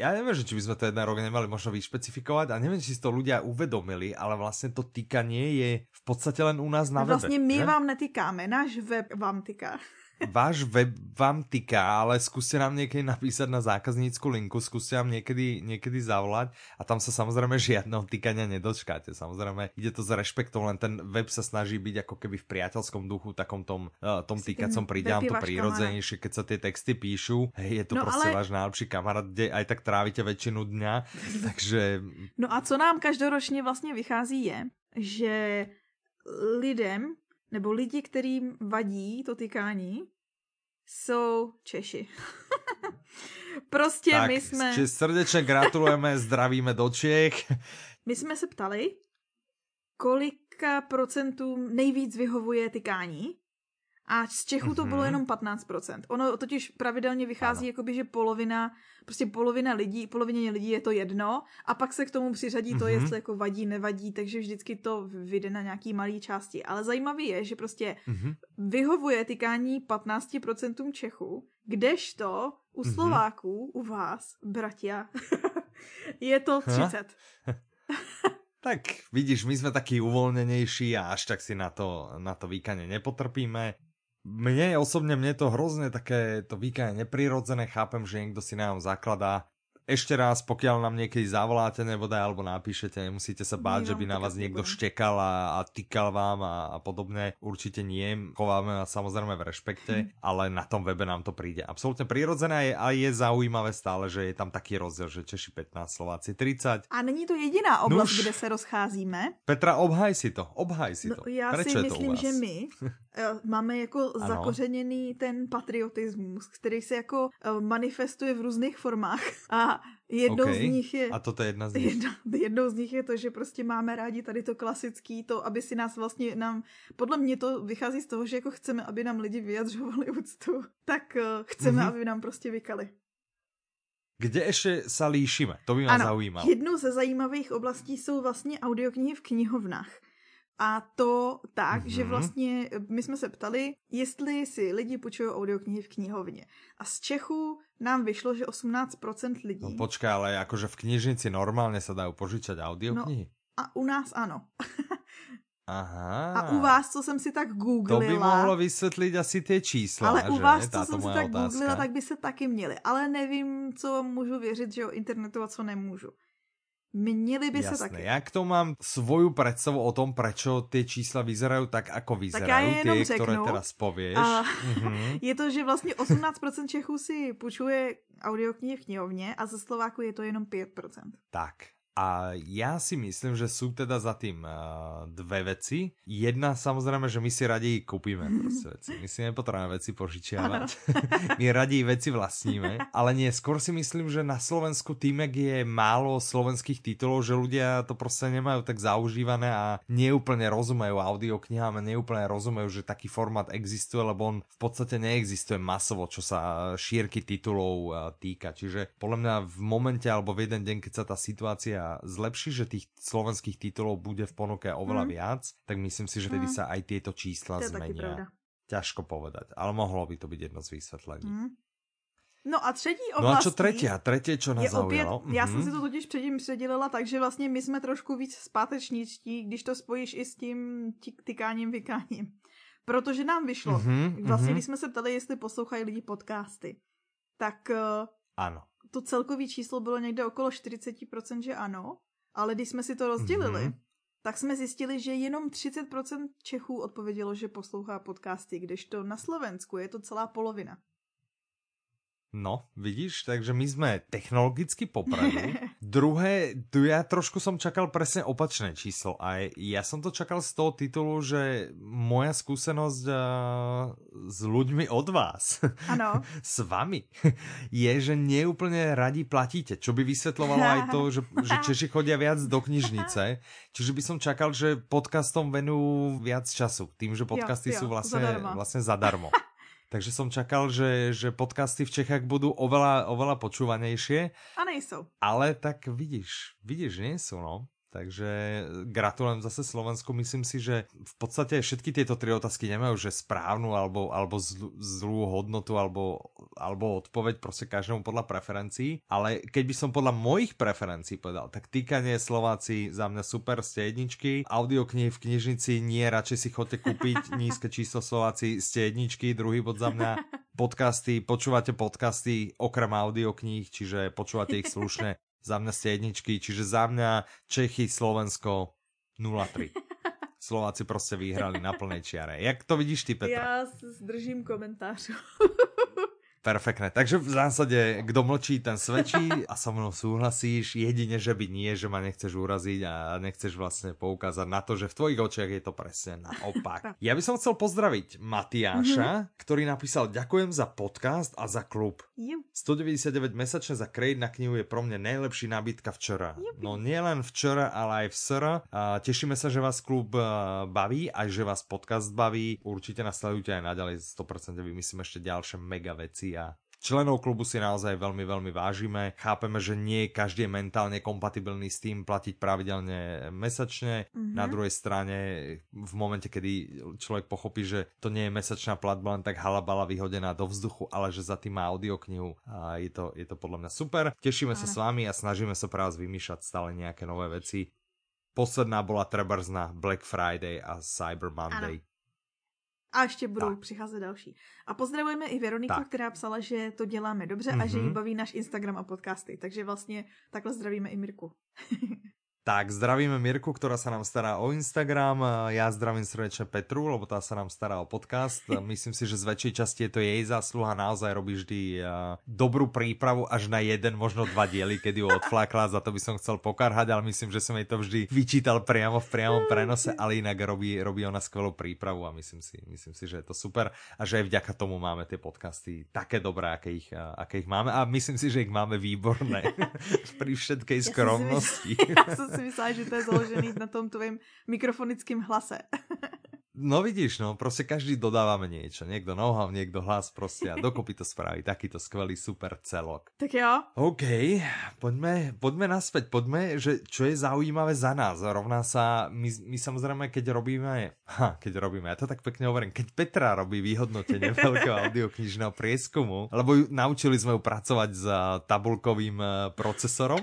ja neviem, že či by sme to jeden rok nemali možno vyšpecifikovať a neviem, či si to ľudia uvedomili, ale vlastne to tykanie je v podstate len u nás na webe. Vlastne my ne? vám netykáme, náš web vám tyká. váš web vám tiká, ale skúste nám niekedy napísať na zákaznícku linku, skúste nám niekedy, niekedy zavolať a tam sa samozrejme žiadneho tikania nedočkáte. Samozrejme, ide to s rešpektom, len ten web sa snaží byť ako keby v priateľskom duchu, takom tom, uh, tom tikacom pridávam to prírodzenejšie, keď sa tie texty píšu. Hej, je to no proste ale... váš najlepší kamarát, kde aj tak trávite väčšinu dňa, takže... No a co nám každoročne vlastne vychází je, že lidem, nebo lidi, kterým vadí to tykání, jsou Češi. Prostě tak, my jsme... Tak, srdečně gratulujeme, zdravíme do Čech. My jsme se ptali, kolika procentům nejvíc vyhovuje tykání a z Čechů to bylo jenom patnáct procent. Ono totiž pravidelně vychází, jakoby, že polovina, prostě polovina lidí, polovině lidí je to jedno a pak se k tomu přiřadí to, mm-hmm. jestli jako vadí, nevadí, takže vždycky to vyjde na nějaký malý části. Ale zajímavý je, že prostě mm-hmm. vyhovuje tykání patnáct procent Čechů, kdežto u mm-hmm. Slováků, u vás, bratia, je to třicet procent. Tak vidíš, my sme takí uvoľnenejší a až tak si na to, na to výkanie nepotrpíme. Mne osobne, mne to hrozne také to výkanie neprirodzené, chápem, že niekto si na ňom zakladá. Ešte raz, pokiaľ nám niekedy zavoláte nebo daj, alebo napíšete, nemusíte sa báť, my že by na vás niekto štekal a, a týkal vám a, a podobne. Určite nie, chováme vás samozrejme v rešpekte, ale na tom webe nám to príde absolútne prirodzené a je, a je zaujímavé stále, že je tam taký rozdiel, že Češi pätnásť, Slováci tridsať. A není to jediná oblasť, Nuž, kde sa rozcházíme. Petra, obhaj si to, obhaj si to. No, ja Prečo si myslím, že my máme jako ano. zakořeněný ten patriotismus, který se jako manifestuje v různých formách. A jednou okay. z nich je... A toto je jedna z nich. Jedna, jednou z nich je to, že prostě máme rádi tady to klasický, to, aby si nás vlastně nám... Podle mě to vychází z toho, že jako chceme, aby nám lidi vyjadřovali úctu, tak uh, chceme, mm-hmm. aby nám prostě vykali. Kde ještě se líšíme? To by mě zaujímalo. Jednou ze zajímavých oblastí jsou vlastně audioknihy v knihovnách. A to tak, mm-hmm. že vlastně my jsme se ptali, jestli si lidi půjčují audioknihy v knihovně. A z Čechů nám vyšlo, že osmnáct procent lidí... No počkej, ale jakože v knižnici normálně se dají požičat audioknihy? No, a u nás ano. Aha. A u vás, co jsem si tak googlila... To by mohlo vysvětlit asi ty čísla, ale že? Ale u vás, co jsem si tak otázka. googlila, tak by se taky měli. Ale nevím, co můžu věřit, že o internetu a co nemůžu. Měli by Jasné, se taky. Jak to mám svoju predstavu o tom, prečo ty čísla vyzerajú tak, ako vyzerajú tie, řeknu, ktoré teraz povieš. A mm-hmm. je to, že vlastne osemnásť procent Čechů si půjčuje audioknihy v knihovne a ze Slováku je to jenom päť percent. Tak. A ja si myslím, že sú teda za tým uh, dve veci. Jedna samozrejme, že my si radi kúpime proste veci. My si nepotrebujeme veci požičiavať. My radi veci vlastníme. Ale nie, skôr si myslím, že na Slovensku tým, jak je málo slovenských titulov, že ľudia to proste nemajú tak zaužívané a neúplne rozumejú audioknihám, neúplne rozumejú, že taký formát existuje, lebo on v podstate neexistuje masovo, čo sa šírky titulov týka. Čiže podľa mňa v momente alebo v jeden deň, keď sa tá situácia zlepší, že tých slovenských titulov bude v ponuke oveľa mm. viac, tak myslím si, že tedy sa aj tieto čísla to zmenia. Ťažko povedať, ale mohlo by to byť jedno z vysvetlení. Mm. No a třetí oblastí... No a čo tretia? Tretie, čo nás zaujalo? Opět, já jsem si to totiž předtím předělila, takže vlastně my jsme trošku víc zpátečničtí, když to spojíš i s tím tykáním, vykáním. Protože nám vyšlo. Mm-hmm, vlastně, mm-hmm. když jsme se ptali, jestli poslouchají lidi podcasty, tak... Ano. To celkový číslo bylo někde okolo štyridsať percent, že ano, ale když jsme si to rozdělili, mm-hmm. tak jsme zjistili, že jenom tridsať percent Čechů odpovědělo, že poslouchá podcasty, kdežto na Slovensku je to celá polovina. No, vidíš, takže my sme technologicky popradu. Druhé, tu ja trošku som čakal presne opačné číslo a ja som to čakal z toho titulu, že moja skúsenosť uh, s ľuďmi od vás, ano. s vami, je, že neúplne radi platíte, čo by vysvetľovalo aj to, že, že Češi chodia viac do knižnice, čiže by som čakal, že podcastom venujú viac času, tým, že podcasty jo, jo, sú vlastne zadarmo. Vlastne zadarmo. Takže som čakal, že, že podcasty v Čechách budú oveľa, oveľa počúvanejšie. A nejsou. Ale tak vidíš, vidíš, nie sú, no. Takže gratulujem zase Slovensku. Myslím si, že v podstate všetky tieto tri otázky nemajú, že správnu alebo, alebo zl- zlú hodnotu alebo, alebo odpoveď, proste každému podľa preferencií. Ale keď by som podľa mojich preferencií povedal, tak Týkanie Slováci za mňa super, ste jedničky. Audioknihy v knižnici nie, radšej si chodte kúpiť, nízke číslo Slováci, ste jedničky, druhý bod za mňa. Podcasty, počúvate podcasty okrem audiokníh, čiže počúvate ich slušne. Za mňa ste jedničky, čiže za mňa Čechy, Slovensko nula tri. Slováci proste vyhrali na plnej čiare. Jak to vidíš ty, Petra? Ja zdržím komentář. Perfektné. Takže v zásade, kto mlčí, ten svedčí a so mnou súhlasíš. Jedine, že by nie, že ma nechceš uraziť a nechceš vlastne poukázať na to, že v tvojich očiach je to presne naopak. Ja by som chcel pozdraviť Matiáša, mm-hmm. ktorý napísal: ďakujem za podcast a za klub. Yep. sto deväťdesiatdeväť mesačne za kredit na knihu je pro mňa najlepší nábytka včera. Yep. No nielen včera, ale aj vsera. Uh, tešíme sa, že vás klub uh, baví, aj že vás podcast baví. Určite nasledujte aj naďalej, sto percent vymyslím ešte ďalšie mega veci. A členov klubu si naozaj veľmi, veľmi vážime. Chápeme, že nie každý je mentálne kompatibilný s tým platiť pravidelne mesačne. Mm-hmm. Na druhej strane, v momente, kedy človek pochopí, že to nie je mesačná platba, len tak halabala vyhodená do vzduchu, ale že za tým má audioknihu. A je to, je to podľa mňa super. Tešíme sa s vami a snažíme sa pre vás vymýšľať stále nejaké nové veci. Posledná bola trebárs na Black Friday a Cyber Monday. Ano. A ještě budou tak přicházet další. A pozdravujeme i Veroniku, tak, která psala, že to děláme dobře, mm-hmm. a že jí baví náš Instagram a podcasty. Takže vlastně takhle zdravíme i Mirku. Tak, zdravíme Mirku, která se nám stará o Instagram. Já zdravím srdečně Petru, lebo tá sa nám stará o podcast. Myslím si, že z väčšej časti je to jej zásluha. Naozaj robí vždy dobrú prípravu až na jeden, možno dva diely, kedy ju odflákla. Za to by som chcel pokarhať, ale myslím, že som jej to vždy vyčítal priamo v priamom prenose, ale inak robí, robí ona skvelú prípravu a myslím si, myslím si, že je to super a že aj vďaka tomu máme tie podcasty také dobré, aké ich, aké ich máme, a myslím si, že ich máme výborné pri všetkej skromnosti. Si myslela, že to je založený na tom tvojim mikrofonickým hlase. No vidíš, no, proste každý dodávame niečo. Niekto know-how, niekto hlas proste a dokopy to spraví takýto skvelý super celok. Tak jo. OK, poďme, poďme naspäť, poďme, že čo je zaujímavé za nás. Rovná sa, my, my samozrejme, keď robíme, ha, keď robíme, ja to tak pekne hovorím, keď Petra robí vyhodnotenie veľkého audioknižného prieskumu, lebo ju, naučili sme ju pracovať s tabulkovým procesorom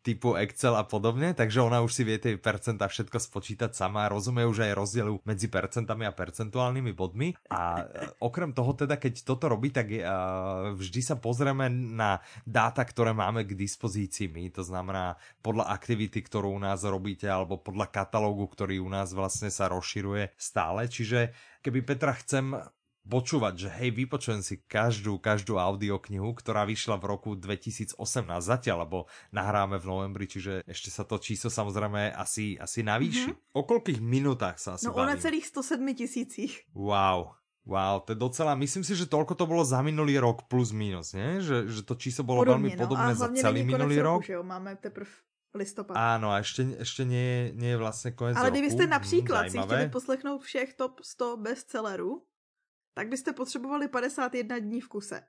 typu Excel a podobne, takže ona už si vie tie percentá všetko spočítať sama, rozumie už aj rozdielu medzi percentami a percentuálnymi bodmi. A okrem toho teda, keď toto robí, tak uh, vždy sa pozrieme na dáta, ktoré máme k dispozícii my, to znamená podľa aktivity, ktorú u nás robíte, alebo podľa katalógu, ktorý u nás vlastne sa rozširuje stále. Čiže keby Petra chcem počúvať, že hej, vypočujem si každú, každú audioknihu, ktorá vyšla v roku dvetisícosemnásť zatiaľ, lebo nahráme v novembri, čiže ešte sa to číslo samozrejme asi, asi navýši. Mm-hmm. O koľkých minútach sa asi No bavím? O necelých sto sedem tisícich. Wow. Wow, to je docela, myslím si, že toľko to bolo za minulý rok plus minus, nie? Že, že to číslo bolo podobne, veľmi podobné no, za celý minulý rok. Že jo, máme teprv listopad. Áno, a ešte, ešte nie, nie je vlastne konec roku. Ale kdybyste například hm, si chtěli poslechnout všech top sto bestsellerů, tak byste potřebovali päťdesiatjeden dní v kuse.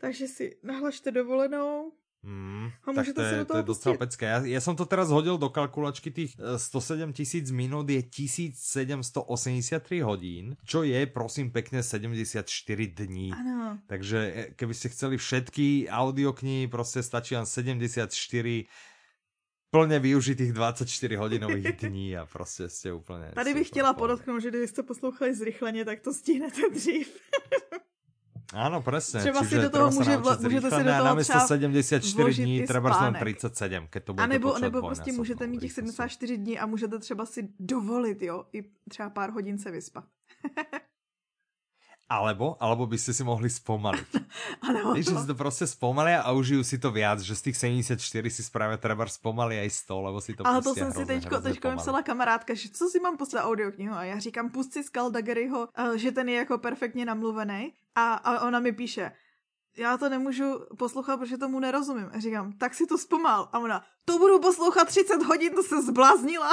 Takže si nahlašte dovolenou. Mm, a tak to je, to je docela pecké. Ja, ja som to teraz hodil do kalkulačky, tých sto sedem tisíc minút je tisícsedemstoosemdesiattri hodín, čo je, prosím pekne, sedemdesiatštyri dní. Ano. Takže keby ste chceli všetky audioknihy, proste stačí len sedemdesiatštyri plne využitých dvadsaťštyri hodinových dní a prostě ste úplně... Tady bych chtěla podotknout, že kdybyste poslouchali zrychleně, tak to stihnete dřív. Áno, presne. Třeba si do toho může vlo- můžete si do toho namiesto sedemdesiatštyri dní treba som tridsaťsedem, keď to bude. A nebo, nebo prostě můžete mít těch sedemdesiatštyri dní a můžete třeba si dovolit, jo, i třeba pár hodin se vyspat. Alebo, alebo by ste si mohli spomaliť. Ano. Víš, že si to proste spomalia a užijú si to viac, že z tých sedemdesiatštyri si spravia treba spomali aj sto, lebo si to ale pustia hrozne, hrozne pomaly. Ale to som si teďko myslela kamarádka, že co si mám posle audioknihu a já říkám, pust si Skaldagaryho, že ten je jako perfektně namluvený a, a ona mi píše, já to nemůžu poslouchat, protože tomu nerozumím. A říkám, tak si to zpomal. A ona, to budu poslouchat tridsať hodín, to se zbláznila.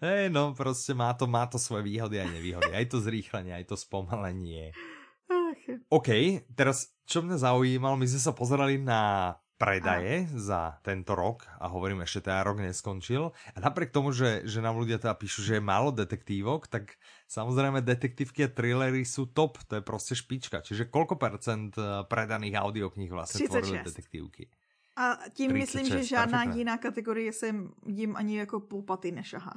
Hej, no proste má to, má to svoje výhody aj nevýhody. Aj to zrýchlenie, aj to spomalenie. OK, teraz čo mňa zaujímalo, my sme sa pozerali na predaje Aha. za tento rok a hovorím, ešte teda rok neskončil. A napriek tomu, že, že nám ľudia teda píšu, že je málo detektívok, tak samozrejme detektívky a thrillery sú top, to je proste špička. Čiže koľko percent predaných audiokníh vlastne tvorili detektívky? A tím třicet šest myslím, že žádná perfektné. Jiná kategorie se jim ani jako poupaty nešahá.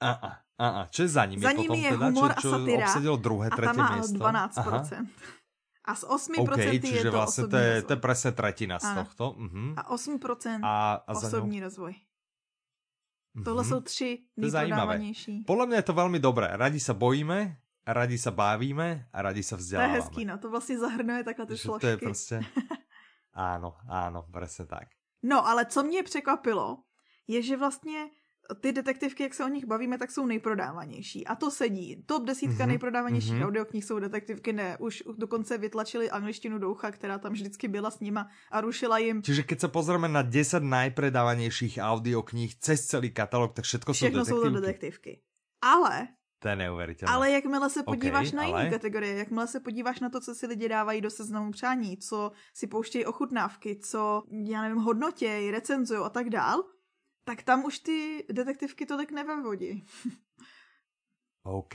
A, a, a, a, čo je za nimi? Za potom nimi je teda, humor čo, čo a satyra obsadilo druhé, tretie miesto. A tam má dvanásť percent. Aha. A z osm procent okay, je to čiže vlastne to je, to je presne tretina z ano. Tohto. Uh-huh. A osm procent a, a osobní ňou... rozvoj. Uh-huh. Tohle sú tři nejprodávanější. Podľa mňa je to veľmi dobré. Radi sa bojíme, radi sa bávíme a radi sa vzdelávame. To je hezký, no. To vlastne zahrnuje takhle ty šložky. To je proste... Áno, áno, presne tak. No, ale co mě překvapilo, je, že vlastně ty detektivky, jak se o nich bavíme, tak jsou nejprodávanější. A to sedí. Top desítka mm-hmm. nejprodávanějších mm-hmm. audioknih jsou detektivky, ne, už dokonce vytlačili Angličtinu doucha, která tam vždycky byla s nima a rušila jim. Čiže keď se pozrieme na desať najpredávanějších audioknih cez celý katalog, tak všetko jsou detektivky. Všechno jsou to detektivky. Ale... To je neuvěřitelné. Ale jakmile se podíváš okay, na jiné ale... kategorie, jakmile se podíváš na to, co si lidi dávají do seznamu přání, co si pouštějí ochutnávky, co, já nevím, hodnotěj, recenzují a tak dál, tak tam už ty detektivky tolik nevyvodí. OK,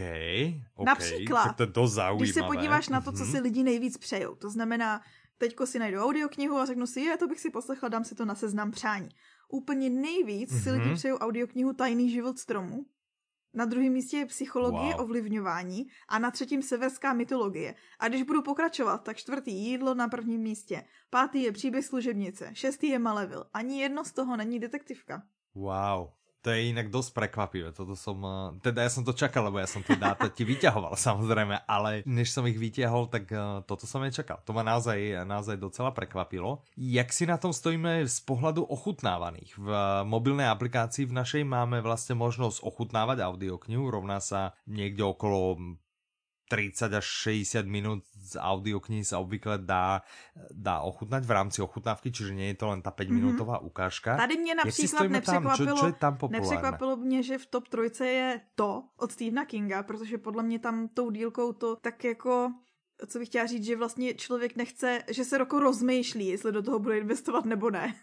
OK. Například, to je dost zaujímavé. Když se podíváš na to, co si lidi nejvíc přejou, to znamená, teďko si najdu audioknihu a řeknu si, je, to bych si poslechla, dám si to na seznam přání. Úplně nejvíc mm-hmm. si lidi přejou audioknihu Tajný život stromů. Na druhém místě je psychologie, wow. ovlivňování a na třetím severská mytologie. A když budu pokračovat, tak čtvrtý jídlo na prvním místě, pátý je příběh služebnice, šestý je Maleville. Ani jedno z toho není detektivka. Wow, to je jinak dost prekvapivé. Toto som, teda já jsem to čakal, lebo já jsem ty dáta ti vyťahoval samozřejmě, ale než jsem ich vyťahol, tak toto jsem nečakal. To ma naozaj, naozaj docela prekvapilo. Jak si na tom stojíme z pohľadu ochutnávaných? V mobilnej aplikácii v našej máme vlastně možnost ochutnávat audioknihu, rovná sa někde okolo tridsať až šesťdesiat minút z audiokníh sa obvykle dá, dá ochutnať v rámci ochutnávky, čiže nie je to len tá päťminútová ukážka. Tady mě například nepřekvapilo, čo, čo nepřekvapilo mě, že v top trojce je to od Stephena Kinga, protože podle mě tam tou dílkou to tak jako, co bych chtěla říct, že vlastně člověk nechce, že se roko rozmýšlí, jestli do toho bude investovat nebo ne.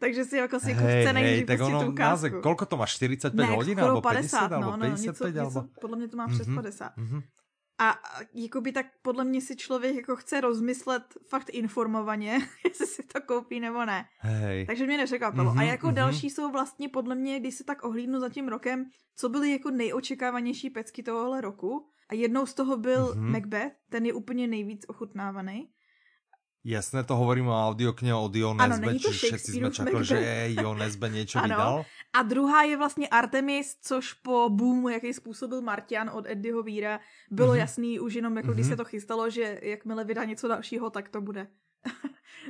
Takže si jako si jako chce najít prostě tu ukázku. Hej, koľko to má? štyridsaťpäť ne, hodin? Alebo päťdesiat? No, alebo päťdesiatpäť? No, něco, alebo... něco, podle mě to má přes mm-hmm, päťdesiat. Mm-hmm. A jakoby tak podle mě si člověk jako chce rozmyslet fakt informovaně, jestli si to koupí nebo ne. Hej. Takže mě nepřekvapilo. Mm-hmm, a jako mm-hmm. další jsou vlastně podle mě, když se tak ohlídnu za tím rokem, co byly jako nejočekávanější pecky tohohle roku. A jednou z toho byl mm-hmm. Macbeth, ten je úplně nejvíc ochutnávaný. Jasné, to hovorím o audioknihe od Jo Nesbø, čiže všetci sme čakali, že Jo Nesbø niečo vydal. A druhá je vlastne Artemis, což po boomu, jaký způsobil Martin od Andyho Weira, bylo mm-hmm. jasný už jenom, jako mm-hmm. když se to chystalo, že jakmile vydá něco dalšího, tak to bude.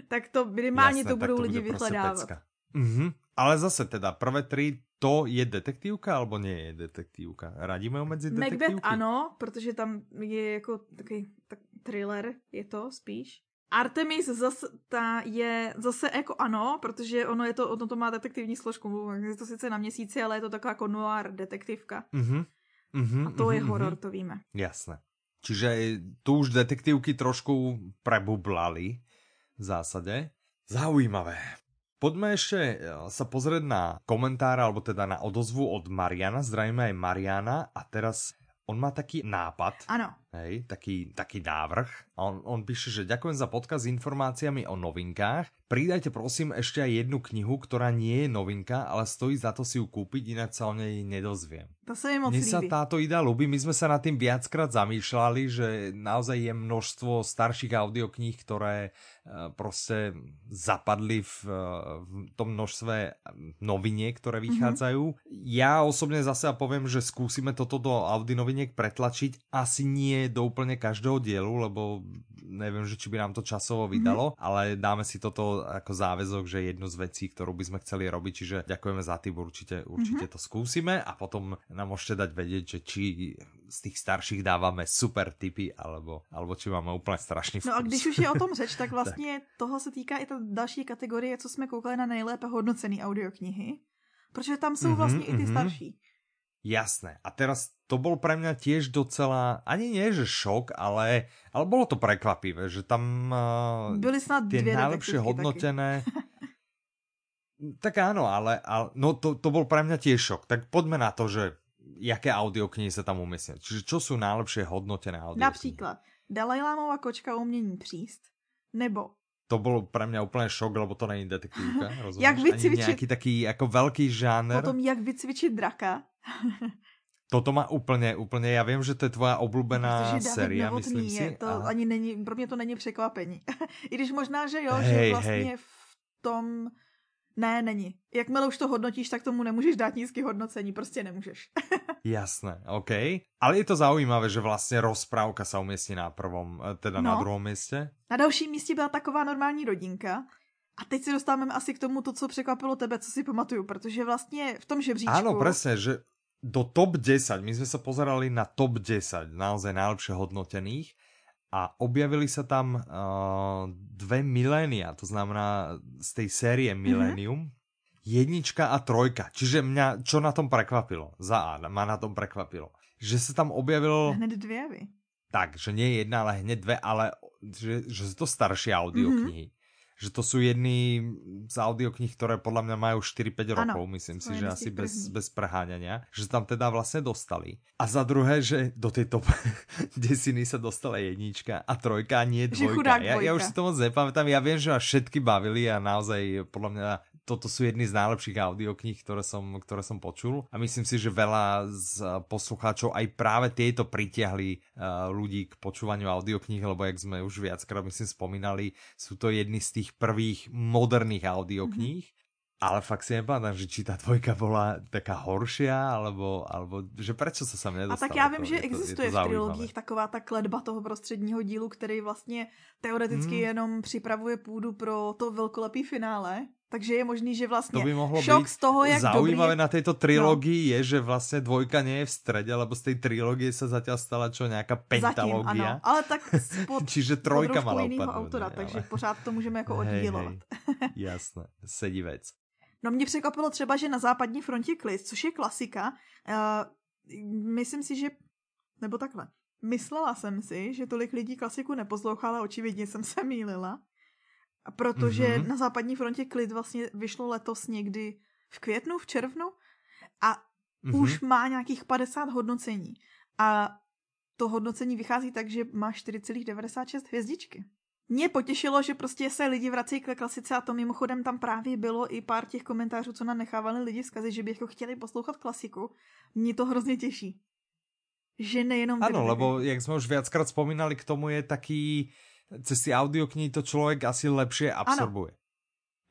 Tak to minimálně jasné, to budou to lidi bude vyhledávat. Mm-hmm. Ale zase teda, prvé tri, to je detektívka, alebo nie je detektívka? Radíme ho medzi detektívky? Macbeth ano, protože tam je jako takový tak, thriller, je to spíš. Artemis zase, ta je zase jako ano, protože ono je to, ono to má detektivní složku, je to sice na měsíci, ale je to taková jako noir detektivka. Mm-hmm, mm-hmm, a to mm-hmm, je horor, to víme. Jasné. Čiže tu už detektívky trošku prebublali v zásade. Zaujímavé. Poďme ešte sa pozrieť na komentár, alebo teda na odozvu od Mariana. Zdravíme aj Mariana a teraz... On má taký nápad, ano. Hej, taký, taký návrh. On, on píše, že ďakujem za podcast s informáciami o novinkách. Pridajte prosím ešte aj jednu knihu, ktorá nie je novinka, ale stojí za to si ju kúpiť, inak sa o nej nedozviem. To sa mi moc líbi. Mne sa táto idea ľúbi. My sme sa nad tým viackrát zamýšľali, že naozaj je množstvo starších audiokníh, ktoré proste zapadli v, v tom množstve noviniek, ktoré vychádzajú. Mm-hmm. Ja osobne zase poviem, že skúsime toto do Audi noviniek pretlačiť. Asi nie do úplne každého dielu, lebo neviem, že či by nám to časovo vydalo, mm-hmm. ale dáme si toto ako záväzok, že jednu z vecí, ktorú by sme chceli robiť, čiže ďakujeme za tip, určite, určite mm-hmm. to skúsime a potom nám môžete dať vedieť, že či z tých starších dávame super tipy, alebo, alebo či máme úplne strašný vkus. No a když už je o tom řeč, tak vlastně tak. Toho se týká i ta další kategorie, co jsme koukali na nejlépe hodnocený audioknihy, protože tam jsou vlastně mm-hmm. i ty starší. Jasné. A teraz to bol pre mňa tiež docela, ani nie že šok, ale, ale bolo to prekvapivé, že tam uh, boli snad tie najlepšie hodnotené. Tak áno, ale, ale no to, to bol pre mňa tiež šok. Tak poďme na to, že jaké audioknihy sa tam umiestnia. Čiže čo sú najlepšie hodnotené audioknihy? Napríklad Dalajlámova kočka umění příst, nebo... To bolo pre mňa úplne šok, lebo to není detektívka, rozumieš? Jak vycvičit... Ani nejaký taký ako veľký žáner. Potom jak vycvičit draka. Toto má úplne, úplne, ja viem, že to je tvoja obľúbená séria, myslím si. Je to a... ani není, pro mě to není překvapení. I když možná, že jo, hej, že vlastně hej. v tom... Ne, není. Jakmile už to hodnotíš, tak tomu nemůžeš dát nízky hodnocení, prostě nemůžeš. Jasné, OK. Ale je to zaujímavé, že vlastně rozprávka sa umiestní na prvom, teda no, na druhom mieste. Na dalším místě byla taková normální rodinka. A teď se dostáváme asi k tomu, to, co překvapilo tebe, co si pamatuju, protože vlastně v tom žebříčku... Áno, presne, že do top desať, my jsme se pozerali na top desať, naozaj najlepšie hodnotených. A objavili sa tam uh, dve milénia, to znamená z tej série Millennium, mm-hmm. jednička a trojka. Čiže mňa, čo na tom prekvapilo? Za A, ma na tom prekvapilo. Že sa tam objavilo... Hned dve javy. Tak, že nie jedna, ale hneď dve, ale že, že sú to staršie audioknihy. Mm-hmm. Že to sú jedny z audioknih, ktoré podľa mňa majú štyri päť rokov, ano, myslím si, že asi bez, bez prháňania. Že tam teda vlastne dostali. A za druhé, že do tej top desiny sa dostala jednička a trojka, a nie dvojka. Ja, ja už si to moc nepamätám, ja viem, že ma všetky bavili a naozaj podľa mňa toto sú jedny z najlepších audiokníh, ktoré som, ktoré som počul. A myslím si, že veľa z poslucháčov aj práve tieto pritiahli uh, ľudí k počúvaniu audiokníh, lebo jak sme už viackrát myslím spomínali, sú to jedny z tých prvých moderných audiokníh. Mm-hmm. Ale fakt si nepamätám, že či tá dvojka bola taká horšia, alebo, alebo že prečo sa sem nedostala. A tak ja viem, že to, existuje to, to v trilogích taková ta kletba toho prostředního dílu, který vlastně teoreticky hmm. jenom připravuje půdu pro to velkolepý finále. Takže je možný, že vlastne šok z toho, jak dobrý... Zaujímavé na tejto trilógii no. je, že vlastne dvojka nie je v strede, lebo z tej trilógie sa zatiaľ stala čo, nejaká pentalógia. Zatím, ale tak spod, čiže trojka pod trošku iného autora, ale... takže pořád to môžeme ako oddělovat. Jasné, sedí vec. No mě překvapilo třeba, že na západní frontě klid, což je klasika, uh, myslím si, že... Nebo takhle. Myslela jsem si, že tolik lidí klasiku neposlouchala, očividně jsem se mýlila. A protože mm-hmm. na západní frontě klid vlastně vyšlo letos někdy v květnu, v červnu a mm-hmm. už má nějakých padesát hodnocení. A to hodnocení vychází tak, že má štyri celé deväťdesiatšesť hvězdičky. Mě potěšilo, že prostě se lidi vrací k klasice a to mimochodem tam právě bylo i pár těch komentářů, co nám nechávali lidi vzkazy, že by jako chtěli poslouchat klasiku. Mě to hrozně těší. Že nejenom... Ano, lebo jak jsme už viackrát vzpomínali, k tomu je taký... Cez tie audioknihy to človek asi lepšie absorbuje.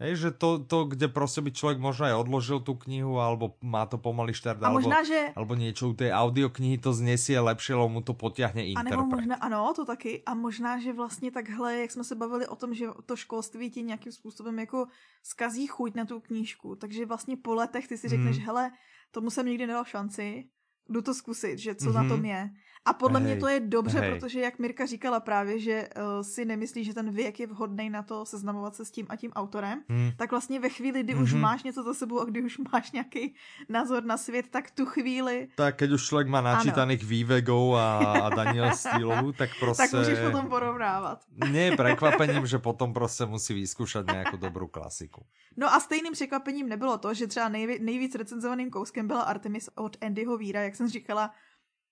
Hej, že to, to, kde proste by človek možno aj odložil tú knihu, alebo má to pomaly štart, alebo, že... alebo niečo u tej audioknihy to znesie lepšie, lebo mu to potiahne interpret. Ano, to taky. A možná, že vlastně takhle, jak jsme se bavili o tom, že to školství ti nějakým způsobem jako zkazí chuť na tu knížku. Takže vlastně po letech ty si řekneš, hmm. hele, tomu jsem nikdy nedal šanci, jdu to zkusit, že co mm-hmm. na tom je. A podle hej, mě to je dobře, hej. Protože jak Mirka říkala právě, že uh, si nemyslí, že ten věk je vhodnej na to seznamovat se s tím a tím autorem, mm. tak vlastně ve chvíli, kdy mm-hmm. už máš něco za sebou a kdy už máš nějaký názor na svět, tak tu chvíli... Tak keď už člověk má načítaných vývegov a, a Daniel Steelov, tak prostě... tak můžeš potom porovnávat. Nie je prekvapením, že potom prostě musí vyskúšať nějakou dobrou klasiku. No a stejným překvapením nebylo to, že třeba nejví, nejvíc recenzovaným kouskem byla Artemis od Andyho Weira, jak jsem říkala,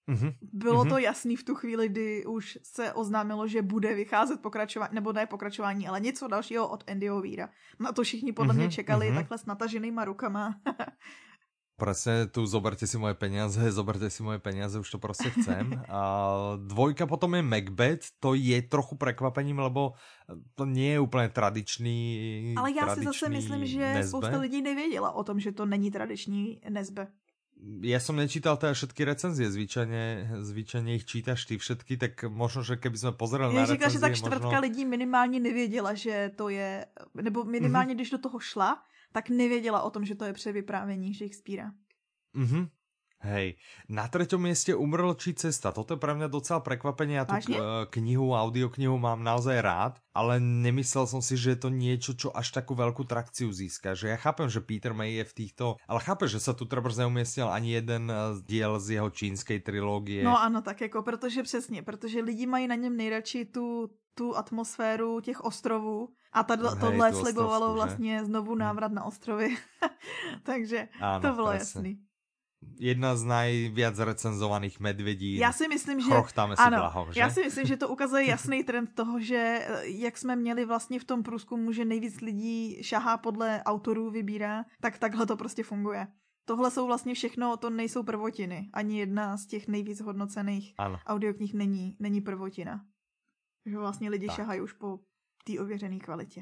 mm-hmm. bylo mm-hmm. to jasný v tu chvíli, kdy už se oznámilo, že bude vycházet pokračování, nebo ne pokračování, ale něco dalšího od Andyho Weira. Na to všichni podle mm-hmm. mě čekali mm-hmm. takhle s nataženýma rukama. Presne, tu zoberte si moje peniaze, zoberte si moje peniaze, už to proste chcem. A dvojka potom je Macbeth, to je trochu prekvapením, lebo to nie je úplne tradičný Nesbø. Ale ja si zase myslím, že Nesbø. Spousta lidí nevěděla o tom, že to není tradiční Nesbø. Ja som nečítal teda všetky recenzie, zvyčajne, zvyčajne ich čítaš ty všetky, tak možno, že keby sme pozerali ja na recenzie... Ja říkala, že tak čtvrtka možno... lidí minimálne nevěděla, že to je, nebo minimálne, mm-hmm. když do toho šla, tak nevěděla o tom, že to je převyprávění Shakespearea. Mhm. Hej, na treťom mieste Umrl či cesta. Toto je pre mňa docela prekvapenie. Ja tú knihu, audioknihu mám naozaj rád, ale nemyslel som si, že je to niečo, čo až takú veľkú trakciu získa. Že ja chápem, že Peter May je v týchto... Ale chápem, že sa tu trebárs neumiestnil ani jeden diel z jeho čínskej trilógie. No ano, tak jako, protože přesně, protože lidi mají na něm nejradši tu, tu atmosféru těch ostrovů. A tadlo, hej, tohle slibovalo ostrovku, vlastně znovu návrat na ostrovy. Takže áno, to bylo jasný. Jedna z najviac recenzovaných medvedí. Já si myslím, že... Chrochtáme si ano, blahom, že? Já si myslím, že to ukazuje jasný trend toho, že jak jsme měli vlastně v tom průzkumu, že nejvíc lidí šahá podle autorů, vybírá, tak takhle to prostě funguje. Tohle jsou vlastně všechno, to nejsou prvotiny. Ani jedna z těch nejvíc hodnocených ano. audioknih není, není prvotina. Že vlastně lidi tak. šahají už po té ověřené kvalitě.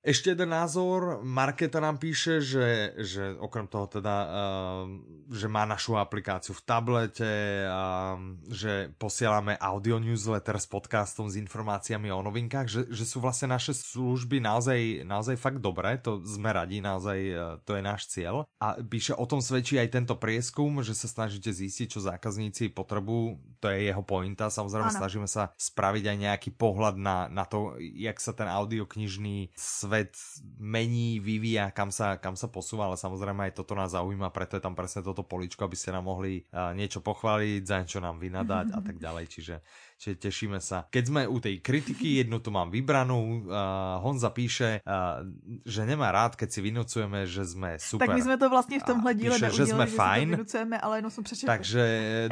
Ešte jeden názor, Marketa nám píše, že, že okrem toho teda, uh, že má našu aplikáciu v tablete, uh, že posielame audio newsletter s podcastom s informáciami o novinkách, že, že sú vlastne naše služby naozaj, naozaj fakt dobré, to sme radi, naozaj uh, to je náš cieľ. A píše, o tom svedčí aj tento prieskum, že sa snažíte zistiť, čo zákazníci potrebujú, to je jeho pointa, samozrejme ano. Snažíme sa spraviť aj nejaký pohľad na, na to, jak sa ten audioknižný svet mení, vyvíja, kam sa, kam sa posúva, ale samozrejme aj toto nás zaujíma, preto je tam presne toto políčko, aby ste nám mohli uh, niečo pochváliť, za niečo nám vynadať a tak ďalej, čiže, čiže tešíme sa. Keď sme u tej kritiky, jednu tu mám vybranú, uh, Honza píše, uh, že nemá rád, keď si vynúcujeme, že sme super. Tak my sme to vlastne v tomhle díle neudieli, že sme fajn, že si to vynúcujeme, ale jenom som prečetla. Takže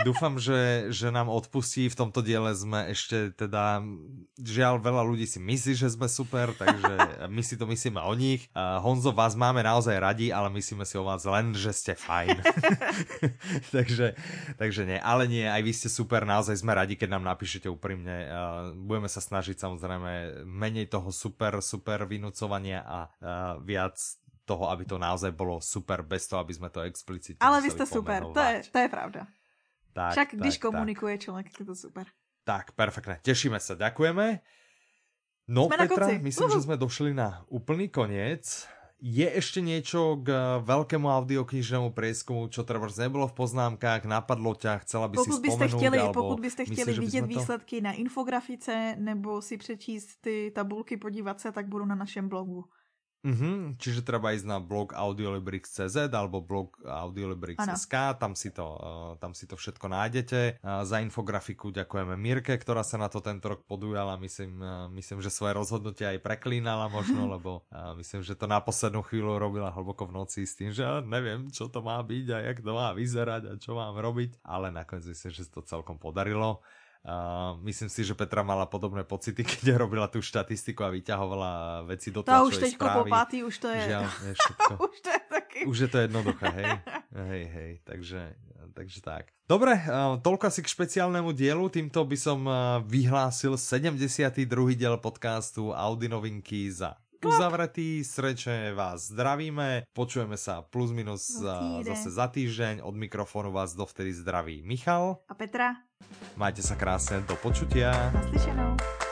dúfam, že, že nám odpustí, v tomto diele sme ešte teda, žiaľ, veľa ľudí si myslí, že sme super, takže my si to myslíme o nich. Uh, Honzo, vás máme naozaj radi, ale myslíme si o vás len, že ste fajn. takže, takže nie, ale nie, aj vy ste super, naozaj sme radi, keď nám napíšete úprimne. Uh, budeme sa snažiť samozrejme menej toho super, super vynúcovania a uh, viac toho, aby to naozaj bolo super, bez toho, aby sme to explicitne ale vy ste super, to je, to je pravda. Tak, však tak, když tak, komunikuje človek, je to super. Tak, perfektne, tešíme sa, ďakujeme. No, Petra, myslím, že sme došli na úplný koniec. Je ešte niečo k veľkému audioknižnému prieskumu, čo trebárs nebolo v poznámkach, napadlo ťa, chcela by pokud si spomenúť? Chtěli, alebo pokud byste chtěli vidět by výsledky to... na infografice, nebo si přečíst ty tabulky, podívat se, tak budú na našem blogu. Mm-hmm, čiže treba ísť na blog audiolibrix bodka cz alebo blog audiolibrix bodka es ká, tam si to, tam si to všetko nájdete. Za infografiku ďakujeme Mirke, ktorá sa na to tento rok podujala, myslím, myslím, že svoje rozhodnutie aj preklínala možno, lebo myslím, že to na poslednú chvíľu robila hlboko v noci s tým, že ja neviem, čo to má byť a jak to má vyzerať a čo mám robiť, ale nakoniec myslím, že sa to celkom podarilo. Uh, myslím si, že Petra mala podobné pocity, keď robila tú štatistiku a vyťahovala veci do tlačovej správy. To už teďko po pátý, už to je... Žiaľ, je všetko. už to je taký... Už je to jednoduché, hej? hej, hej, takže, takže tak. Dobre, uh, toľko asi k špeciálnemu dielu. Týmto by som uh, vyhlásil sedemdesiaty druhý diel podcastu Audi Novinky za uzavretý. Srdečne vás zdravíme. Počujeme sa plus minus uh, zase za týždeň. Od mikrofónu vás dovtedy zdraví Michal a Petra. Majte sa krásne, do počutia. Naslyšenou.